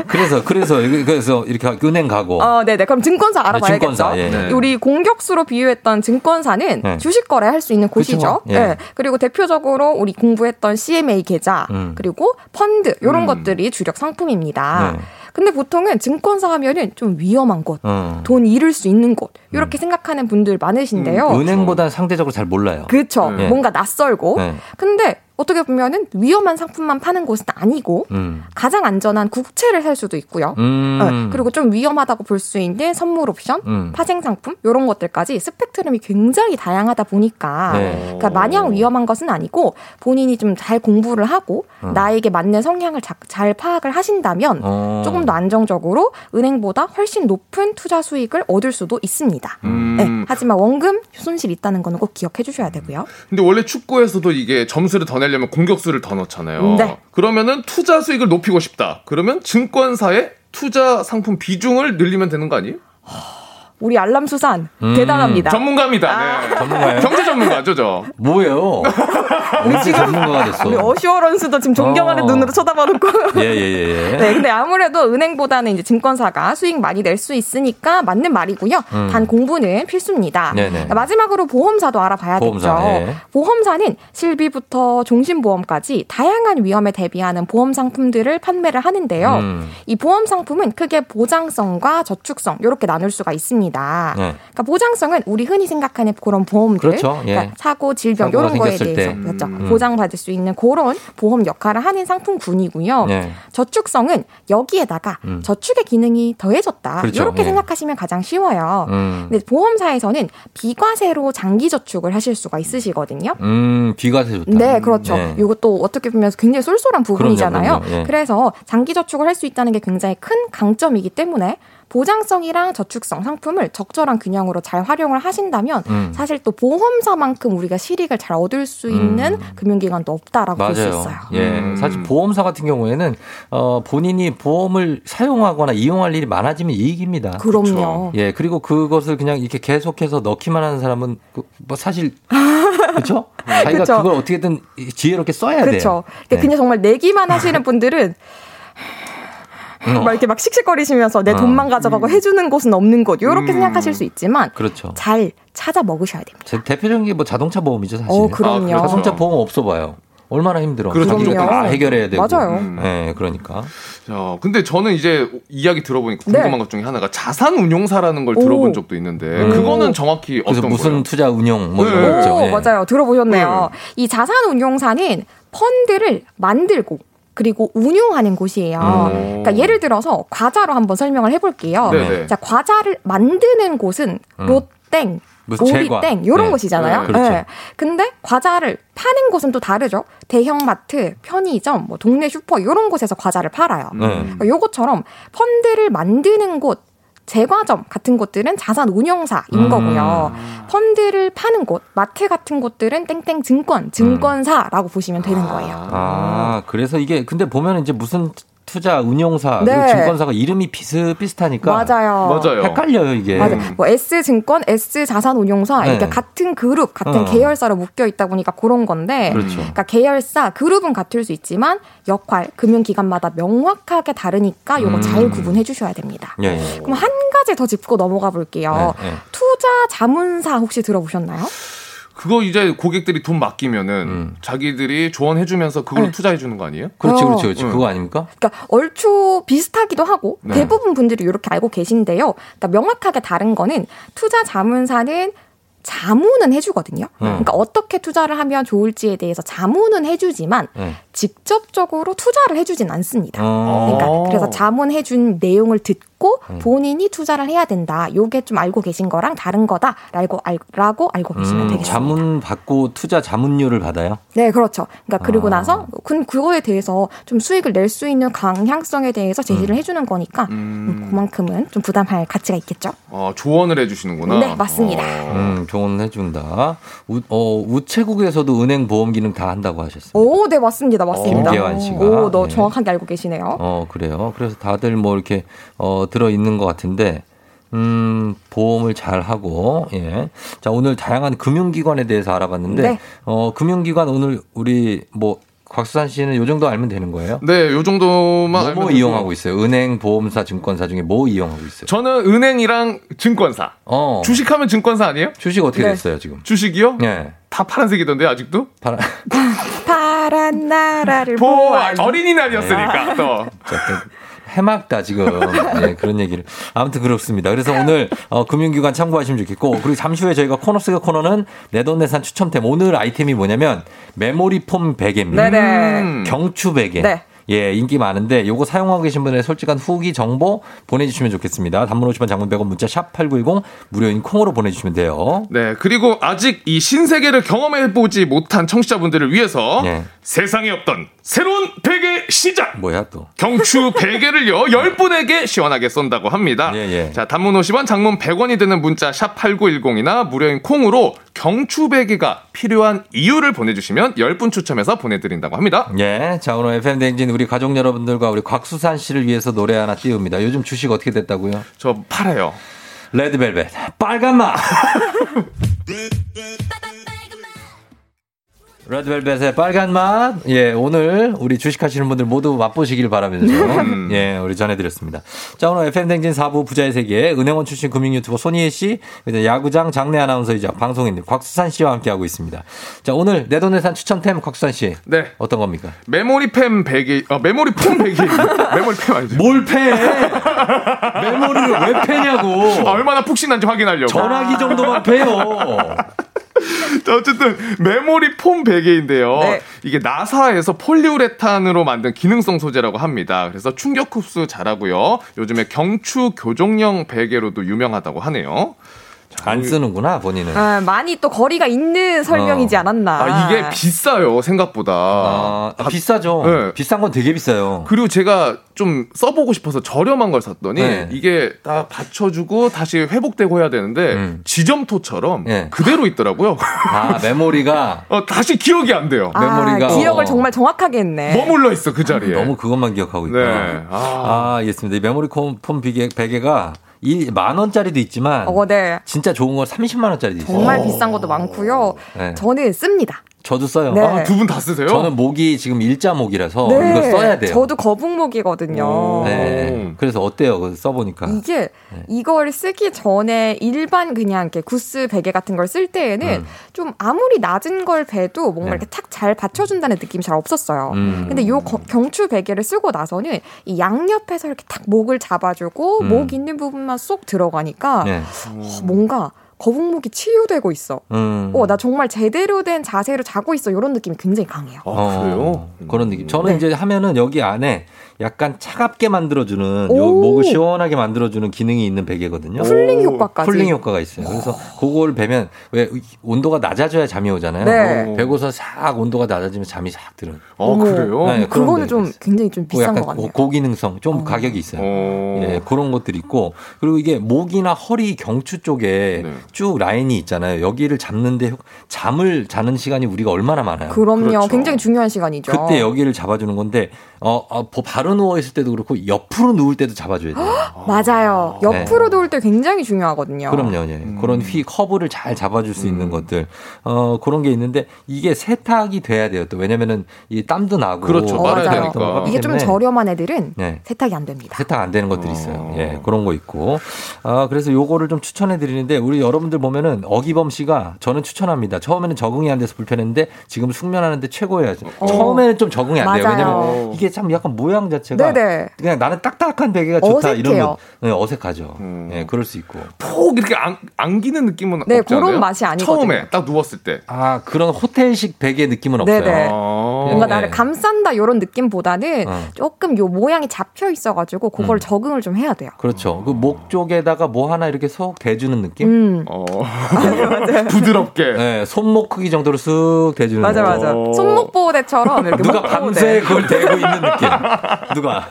그래서 그래서 그래서 이렇게 은행 가고. 어, 네네. 그럼 증권사 알아봐야겠죠. 네, 증권사, 예. 네. 우리 공격수로 비유했던 증권사는 네. 주식 거래할 수 있는 곳이죠. 그쵸? 예. 네. 그리고 대표적으로 우리 공부했던 씨엠에이 계좌 음. 그리고 펀드 이런 음. 것들이 주력 상품입니다. 네. 근데 보통은 증권사 하면은 좀 위험한 곳, 음. 돈 잃을 수 있는 곳 이렇게 음. 생각하는 분들 많으신데요. 음. 은행보다는 상대적으로 잘 몰라요. 그렇죠. 네. 뭔가 낯설고. 네. 근데 어떻게 보면은 위험한 상품만 파는 곳은 아니고 음. 가장 안전한 국채를 살 수도 있고요. 음. 네. 그리고 좀 위험하다고 볼 수 있는 선물 옵션, 음. 파생 상품 이런 것들까지 스펙트럼이 굉장히 다양하다 보니까 네. 그러니까 마냥 위험한 것은 아니고 본인이 좀 잘 공부를 하고 음. 나에게 맞는 성향을 자, 잘 파악을 하신다면 어. 조금 더 안정적으로 은행보다 훨씬 높은 투자 수익을 얻을 수도 있습니다. 음. 네. 하지만 원금 손실 있다는 거는 꼭 기억해 주셔야 되고요. 근데 원래 축구에서도 이게 점수를 더 내려면 공격수를 더 넣잖아요. 네. 그러면은 투자 수익을 높이고 싶다. 그러면 증권사의 투자 상품 비중을 늘리면 되는 거 아니에요? 우리 알람수산 음. 대단합니다. 전문가입니다. 아. 네. 전문가요? 경제 전문가죠, 저. 뭐예요? 우리 지금 전문가가 됐어. 우리 어슈어런스도 지금 존경하는 어. 눈으로 쳐다봐놓고. 예예예. 예, 예. 네, 근데 아무래도 은행보다는 이제 증권사가 수익 많이 낼 수 있으니까 맞는 말이고요. 음. 단 공부는 필수입니다. 네네. 마지막으로 보험사도 알아봐야겠죠. 보험사, 네. 보험사는 실비부터 종신보험까지 다양한 위험에 대비하는 보험 상품들을 판매를 하는데요. 음. 이 보험 상품은 크게 보장성과 저축성 이렇게 나눌 수가 있습니다. 네. 그러니까 보장성은 우리 흔히 생각하는 그런 보험들, 그렇죠. 그러니까 예. 사고, 질병 이런 거에 대해서 그렇죠. 음. 보장받을 수 있는 그런 보험 역할을 하는 상품군이고요. 네. 저축성은 여기에다가 음. 저축의 기능이 더해졌다. 그렇죠. 이렇게 예. 생각하시면 가장 쉬워요. 음. 근데 보험사에서는 비과세로 장기 저축을 하실 수가 있으시거든요. 음, 비과세 좋다. 네, 그렇죠. 예. 이것도 어떻게 보면 굉장히 쏠쏠한 부분이잖아요. 그럼요, 그럼요. 예. 그래서 장기 저축을 할 수 있다는 게 굉장히 큰 강점이기 때문에 보장성이랑 저축성 상품을 적절한 균형으로 잘 활용을 하신다면 음. 사실 또 보험사만큼 우리가 실익을 잘 얻을 수 있는 음. 금융기관도 없다라고 볼 수 있어요. 예, 음. 사실 보험사 같은 경우에는 어, 본인이 보험을 사용하거나 이용할 일이 많아지면 이익입니다. 그럼요. 그렇죠. 예, 그리고 그것을 그냥 이렇게 계속해서 넣기만 하는 사람은 그, 뭐 사실 그렇죠? 자기가 그쵸? 그걸 어떻게든 지혜롭게 써야 돼요. 그렇죠. 그러니까 네. 그냥 정말 내기만 하시는 분들은 막 이렇게 막 씩씩거리시면서 내 돈만 가져가고 음. 해주는 곳은 없는 곳 이렇게 음. 생각하실 수 있지만 그렇죠. 잘 찾아 먹으셔야 됩니다. 제 대표적인 게 뭐 자동차 보험이죠 사실. 어, 그럼요. 아, 그렇죠. 자동차 보험 없어봐요. 얼마나 힘들어. 그렇죠. 다 해결해야 되고. 맞아요. 음. 네, 그러니까. 자, 근데 저는 이제 이야기 들어보니까 궁금한 네. 것 중에 하나가 자산운용사라는 걸 들어본 오. 적도 있는데 음. 그거는 정확히 어떤 그래서 무슨 거예요? 투자운용 뭐 이런 거죠. 네. 네. 맞아요. 들어보셨네요. 네. 이 자산운용사는 펀드를 만들고 그리고 운용하는 곳이에요. 음. 그러니까 예를 들어서 과자로 한번 설명을 해볼게요. 네네. 자, 과자를 만드는 곳은 음. 롯땡, 오리땡 이런 네. 곳이잖아요. 네. 그렇죠. 네. 근데 과자를 파는 곳은 또 다르죠. 대형마트, 편의점, 뭐 동네 슈퍼 이런 곳에서 과자를 팔아요. 음. 요것처럼 펀드를 만드는 곳, 제과점 같은 곳들은 자산운용사인 음. 거고요. 펀드를 파는 곳, 마트 같은 곳들은 땡땡 증권, 증권사라고 음. 보시면 되는 거예요. 아, 그래서 이게 근데 보면 이제 무슨 투자 운용사, 네. 증권사가 이름이 비슷 비슷하니까 맞아요. 맞아요. 헷갈려요 이게. 맞아요. 뭐 S 증권, S 자산운용사, 네. 그러니까 같은 그룹, 같은 어. 계열사로 묶여 있다 보니까 그런 건데, 그렇죠. 그러니까 계열사, 그룹은 같을 수 있지만 역할, 금융기관마다 명확하게 다르니까 이거 음. 잘 구분해 주셔야 됩니다. 예. 그럼 한 가지 더 짚고 넘어가 볼게요. 예. 예. 투자 자문사 혹시 들어보셨나요? 그거 이제 고객들이 돈 맡기면은 음. 자기들이 조언해주면서 그걸로 네. 투자해주는 거 아니에요? 그렇지, 그렇지, 그렇지. 네. 그거 아닙니까? 그러니까 얼추 비슷하기도 하고 네. 대부분 분들이 이렇게 알고 계신데요. 그러니까 명확하게 다른 거는 투자 자문사는 자문은 해주거든요. 음. 그러니까 어떻게 투자를 하면 좋을지에 대해서 자문은 해주지만 음. 직접적으로 투자를 해주진 않습니다. 아~ 그러니까 그래서 자문해준 내용을 듣고 음. 본인이 투자를 해야 된다. 요게 좀 알고 계신 거랑 다른 거다라고 알, 라고 알고 계시면 음, 되겠습니다. 자문 받고 투자 자문료를 받아요? 네, 그렇죠. 그러니까 그리고 아~ 나서 그, 그거에 대해서 좀 수익을 낼 수 있는 방향성에 대해서 제시를 음. 해주는 거니까 음. 그만큼은 좀 부담할 가치가 있겠죠. 어, 조언을 해주시는구나. 네, 맞습니다. 어. 음, 조언을 해준다. 우, 어, 우체국에서도 은행 보험 기능 다 한다고 하셨습니다. 오, 네, 맞습니다. 맞습니다. 김계환 씨가. 오, 너 네. 정확하게 알고 계시네요. 어, 그래요. 그래서 다들 뭐 이렇게 어, 들어 있는 것 같은데, 음, 보험을 잘 하고, 예. 자, 오늘 다양한 금융기관에 대해서 알아봤는데, 네. 어, 금융기관 오늘 우리 뭐, 곽수산 씨는 요 정도 알면 되는 거예요? 네, 요 정도만 뭐, 알면 뭐 이용하고 있어요? 은행, 보험사, 증권사 중에 뭐 이용하고 있어요? 저는 은행이랑 증권사. 어. 주식하면 증권사 아니에요? 주식 어떻게 네. 됐어요, 지금? 주식이요? 네. 다 파란색이던데요, 아직도? 파란. 파란 나라를 보아. 어린이날이었으니까, 또. 해맑다 지금 네, 그런 얘기를 아무튼 그렇습니다. 그래서 오늘 어, 금융기관 참고하시면 좋겠고 그리고 잠시 후에 저희가 코너 속의 코너는 내돈내산 추첨템 오늘 아이템이 뭐냐면 메모리폼 베개입니다. 네네. 경추 베개. 네. 예, 인기 많은데 요거 사용하고 계신 분의 솔직한 후기 정보 보내주시면 좋겠습니다. 단문 오십 원 장문 백 원 문자 샵 팔구일공 무료인 콩으로 보내주시면 돼요. 네, 그리고 아직 이 신세계를 경험해보지 못한 청취자분들을 위해서 예. 세상에 없던 새로운 베개 시작! 뭐야 또? 경추 베개를요 열 분에게 시원하게 쏜다고 합니다. 예, 예. 자, 단문 오십 원 장문 백 원이 드는 문자 샵 팔구일공이나 무료인 콩으로 경추 베개가 필요한 이유를 보내주시면 열 분 추첨해서 보내드린다고 합니다. 예, 자, 오늘 에프엠 대행진 우리 가족 여러분들과 우리 곽수산 씨를 위해서 노래 하나 띄웁니다. 요즘 주식 어떻게 됐다고요? 저 팔아요. 레드벨벳 빨간 맛. 레드벨벳의 빨간 맛. 예, 오늘 우리 주식하시는 분들 모두 맛보시길 바라면서 예, 우리 전해드렸습니다. 자, 오늘 에프엠 댕진 사 부 부자의 세계 은행원 출신 금융 유튜버 손희애 씨, 야구장 장내 아나운서이자 방송인 곽수산 씨와 함께하고 있습니다. 자, 오늘 내돈내산 추천템 곽수산 씨. 네. 어떤 겁니까? 메모리펜 베개. 어, 메모리폼 베개. 메모리펜 아니죠? 뭘 패? 메모리를 왜 패냐고. 아, 얼마나 푹신한지 확인하려고. 전화기 정도만 패요. 어쨌든 메모리 폼 베개인데요. 네. 이게 나사에서 폴리우레탄으로 만든 기능성 소재라고 합니다. 그래서 충격 흡수 잘하고요. 요즘에 경추 교정용 베개로도 유명하다고 하네요. 안 쓰는구나 본인은. 아, 많이 또 거리가 있는 설명이지 어. 않았나. 아, 이게 비싸요 생각보다. 아, 아, 비싸죠. 네. 비싼 건 되게 비싸요. 그리고 제가 좀 써보고 싶어서 저렴한 걸 샀더니 네. 이게 다 받쳐주고 다시 회복되고 해야 되는데 음. 지점토처럼 네. 그대로 있더라고요. 아, 메모리가 어, 다시 기억이 안 돼요. 아, 메모리가 기억을 어. 정말 정확하게 했네. 머물러 있어 그 자리에. 아, 너무 그것만 기억하고 있다. 네. 아, 알겠습니다. 아, 이 메모리 폼 베개, 베개가 이 만 원짜리도 있지만 어, 네. 진짜 좋은 건 삼십만 원짜리도 있어요. 정말 오. 비싼 것도 많고요. 네. 저는 씁니다. 저도 써요. 네. 아, 두 분 다 쓰세요? 저는 목이 지금 일자 목이라서 네. 이거 써야 돼요. 저도 거북목이거든요. 네. 그래서 어때요? 써보니까. 이게 네. 이걸 쓰기 전에 일반 그냥 이렇게 구스 베개 같은 걸 쓸 때에는 음. 좀 아무리 낮은 걸 베도 뭔가 네. 이렇게 탁 잘 받쳐준다는 느낌이 잘 없었어요. 음. 근데 요 거, 경추 베개를 쓰고 나서는 이 양옆에서 이렇게 탁 목을 잡아주고 음. 목 있는 부분만 쏙 들어가니까 네. 어, 뭔가 거북목이 치유되고 있어. 음. 어, 나 정말 제대로 된 자세로 자고 있어. 이런 느낌이 굉장히 강해요. 아, 그래요? 음. 그런 느낌. 저는 네. 이제 하면은 여기 안에 약간 차갑게 만들어주는, 요 목을 시원하게 만들어주는 기능이 있는 베개거든요. 쿨링 효과까지. 쿨링 효과가 있어요. 그래서 그걸 베면, 왜 온도가 낮아져야 잠이 오잖아요. 네. 베고서 싹 온도가 낮아지면 잠이 싹 들어요. 아, 그래요? 네, 그거는 좀 있어요. 굉장히 좀 비싼 것 같아요. 고기능성, 좀 오. 가격이 있어요. 예, 그런 것들이 있고, 그리고 이게 목이나 허리, 경추 쪽에 네. 쭉 라인이 있잖아요. 여기를 잡는데 잠을 자는 시간이 우리가 얼마나 많아요. 그럼요. 그렇죠. 굉장히 중요한 시간이죠. 그때 여기를 잡아주는 건데, 어, 어, 바로 누워있을 때도 그렇고 옆으로 누울 때도 잡아줘야 돼요. 맞아요. 옆으로 네. 누울 때 굉장히 중요하거든요. 그럼요. 네. 음. 그런 휘 커브를 잘 잡아줄 수 음. 있는 것들 어, 그런 게 있는데 이게 세탁이 돼야 돼요. 또 왜냐면은 이 땀도 나고 그렇죠. 어, 말아야 되니까. 되니까 이게 좀 저렴한 애들은 네. 세탁이 안 됩니다. 세탁 안 되는 것들이 있어요. 예, 어. 네, 그런 거 있고 아, 그래서 요거를 좀 추천해드리는데 우리 여러분 여러분들 보면은 어기범 씨가 저는 추천합니다. 처음에는 적응이 안 돼서 불편했는데 지금 숙면하는데 최고예요. 어. 처음에는 좀 적응이 안 돼요. 왜냐면 이게 참 약간 모양 자체가 네네. 그냥 나는 딱딱한 베개가 좋다 어색해요. 이러면 네, 어색하죠. 음. 네, 그럴 수 있고. 폭 이렇게 안, 안기는 느낌은 네, 없지 않아요? 그런 맛이 아니거든요. 처음에 딱 누웠을 때. 아, 그런 호텔식 베개 느낌은 네네. 없어요. 아. 뭔가 네. 나를 감싼다 이런 느낌보다는 어. 조금 요 모양이 잡혀 있어가지고 그걸 음. 적응을 좀 해야 돼요. 그렇죠. 그 목 쪽에다가 뭐 하나 이렇게 속 대주는 느낌? 음. 어. 맞아, 맞아. 부드럽게. 네, 손목 크기 정도로 쓱 대주는 맞아, 느낌. 맞아, 맞아. 손목 보호대처럼 이렇게. 누가 밤새 그걸 대고 있는 느낌. 누가.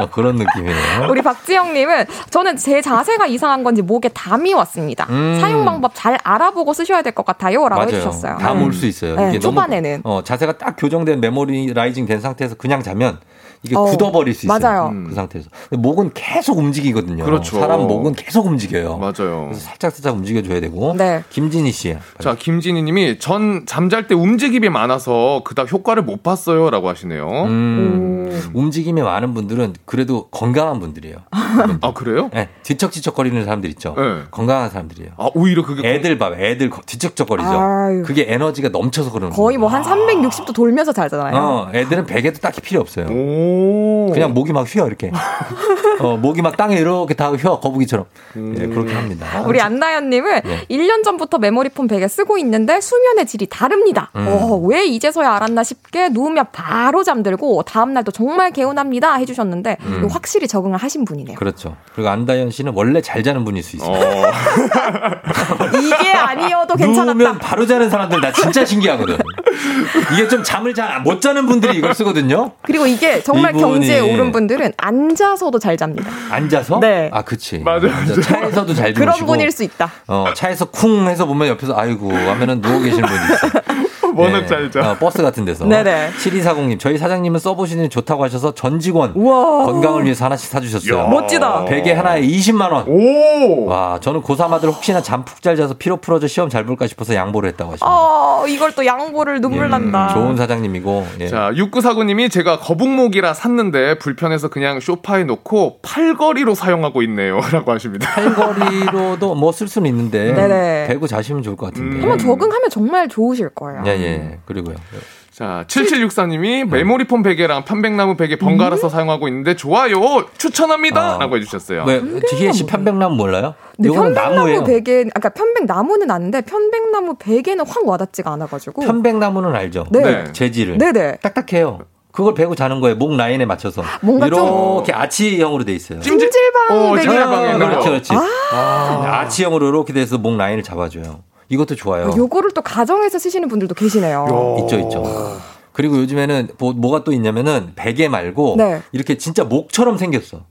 어, 그런 느낌이네요. 우리 박지영님은 저는 제 자세가 이상한 건지 목에 담이 왔습니다. 음. 사용 방법 잘 알아보고 쓰셔야 될 것 같아요. 라고 맞아요. 해주셨어요. 담 올 수 있어요. 네, 이게 초반에는. 너무, 어, 자세가 딱 교정된 메모리라이징 된 상태에서 그냥 자면 이게 어, 굳어버릴 수 있어요. 맞아요. 그 상태에서. 목은 계속 움직이거든요. 그렇죠. 사람 목은 계속 움직여요. 맞아요. 그래서 살짝 살짝 움직여줘야 되고. 네. 김진희 씨. 자, 김진희 님이 전 잠잘 때 움직임이 많아서 그닥 효과를 못 봤어요. 라고 하시네요. 음, 음. 움직임이 많은 분들은 그래도 건강한 분들이에요. 아, 그래요? 네. 뒤척뒤척거리는 사람들 있죠. 네. 건강한 사람들이에요. 아, 오히려 그게. 애들 봐. 애들 뒤척뒤척거리죠. 아유. 그게 에너지가 넘쳐서 그러는 거예요. 거의 뭐 한 삼백육십 도 돌면서 잘잖아요. 어, 애들은 베개도 딱히 필요 없어요. 오. 그냥 목이 막 휘어 이렇게 어, 목이 막 땅에 이렇게 다 휘어 거북이처럼 음. 네, 그렇게 합니다. 우리 안나연님은 네. 일 년 전부터 메모리폼 베개 쓰고 있는데 수면의 질이 다릅니다. 음. 어, 왜 이제서야 알았나 싶게 누우면 바로 잠들고 다음날도 정말 개운합니다 해주셨는데 음. 확실히 적응을 하신 분이네요. 그렇죠. 그리고 안다연 씨는 원래 잘 자는 분일 수 있어요. 어. 이게 아니어도 괜찮았다. 누우면 바로 자는 사람들 나 진짜 신기하거든. 이게 좀 잠을 잘 못 자는 분들이 이걸 쓰거든요. 그리고 이게 정말 정말 경제에 오른 분들은 앉아서도 잘 잡니다. 앉아서? 네. 아, 그치. 맞아요. 차에서도 잘 주무시고. 그런 분일 수 있다. 어, 차에서 쿵 해서 보면 옆에서 아이고 하면은 누워 계시는 분이 있어. 워낙 네. 잘 자. 어, 버스 같은 데서. 네네. 칠이사공 님, 저희 사장님은 써보시니 좋다고 하셔서 전직원 우와. 건강을 위해서 하나씩 사주셨어요. 야. 멋지다. 베개 하나에 이십만 원. 오. 와, 저는 고삼 아들 혹시나 잠푹 잘 자서 피로 풀어져 시험 잘 볼까 싶어서 양보를 했다고 하십니다. 어, 이걸 또 양보를 눈물 예. 난다. 좋은 사장님이고. 예. 자, 육구사구 님이 제가 거북목이라 샀는데 불편해서 그냥 쇼파에 놓고 팔걸이로 사용하고 있네요. 라고 하십니다. 팔걸이로도 뭐 쓸 수는 있는데 네네. 대고 자시면 좋을 것 같은데. 음. 한번 적응하면 정말 좋으실 거예요. 예. 예, 그리고요. 자, 칠칠육사 님이 메모리폼 베개랑 편백나무 베개 번갈아서 음? 사용하고 있는데 좋아요. 추천합니다. 아, 라고 해주셨어요. 왜, 희애 씨 편백나무 몰라요? 네, 편백나무 나무예요. 베개, 아까 편백나무는 아는데 편백나무 베개는 확 와닿지가 않아가지고. 편백나무는 알죠? 네. 네. 재질을. 네네. 딱딱해요. 그걸 베고 자는 거예요. 목 라인에 맞춰서. 뭔가 이렇게 아치형으로 돼 있어요. 찜질방 베개. 찜질방. 그렇지, 그렇지. 아~ 아치형으로 이렇게 돼서 목 라인을 잡아줘요. 이것도 좋아요. 요거를 또 가정에서 쓰시는 분들도 계시네요. 있죠, 있죠. 그리고 요즘에는 뭐, 뭐가 또 있냐면은 베개 말고 네. 이렇게 진짜 목처럼 생겼어.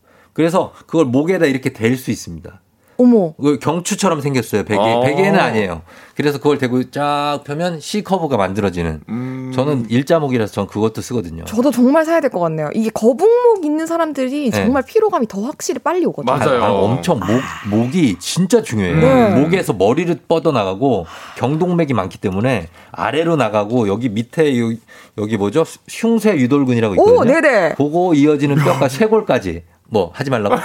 그래서 그걸 목에다 이렇게 댈 수 있습니다. 어머. 경추처럼 생겼어요. 베개. 아~ 베개는 아니에요. 그래서 그걸 대고 쫙 펴면 C커브가 만들어지는. 음~ 저는 일자목이라서 전 그것도 쓰거든요. 저도 정말 사야 될 것 같네요. 이게 거북목 있는 사람들이 네. 정말 피로감이 더 확실히 빨리 오거든요. 맞아요. 아, 엄청 목, 아~ 목이 진짜 중요해요. 네. 목에서 머리를 뻗어나가고 경동맥이 많기 때문에 아래로 나가고 여기 밑에 여기, 여기 뭐죠? 흉쇄 유돌근이라고 있거든요. 오, 네네. 그거 이어지는 뼈가 쇄골까지. 뭐 하지 말라고.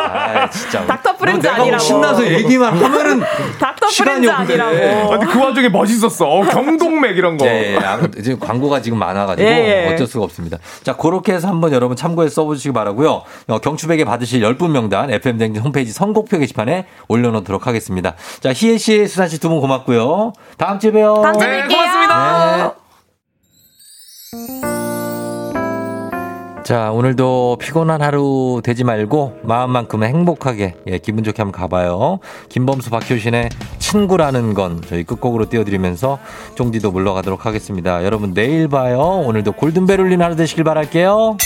아, 진짜. 닥터 프렌즈 내가 아니라고. 신나서 얘기만 하면은 닥터 프렌즈 아니라고. 아니, 그 와중에 멋있었어. 어, 경동맥 이런 거. 예, 예. 아무튼 지금 광고가 지금 많아가지고 예, 예. 어쩔 수가 없습니다. 자, 그렇게 해서 한번 여러분 참고해서 써보시기 바라고요. 어, 경추백에 받으실 십 분 명단 에프엠 댕진 홈페이지 선곡표 게시판에 올려놓도록 하겠습니다. 자, 희애 씨, 수산 씨 두 분 고맙고요. 다음 주에 봬요. 다음 주에 뵐게요. 네, 고맙습니다. 네. 자, 오늘도 피곤한 하루 되지 말고 마음만큼은 행복하게 예, 기분 좋게 한번 가봐요. 김범수 박효신의 친구라는 건 저희 끝곡으로 띄워드리면서 종디도 물러가도록 하겠습니다. 여러분 내일 봐요. 오늘도 골든벨 울린 하루 되시길 바랄게요.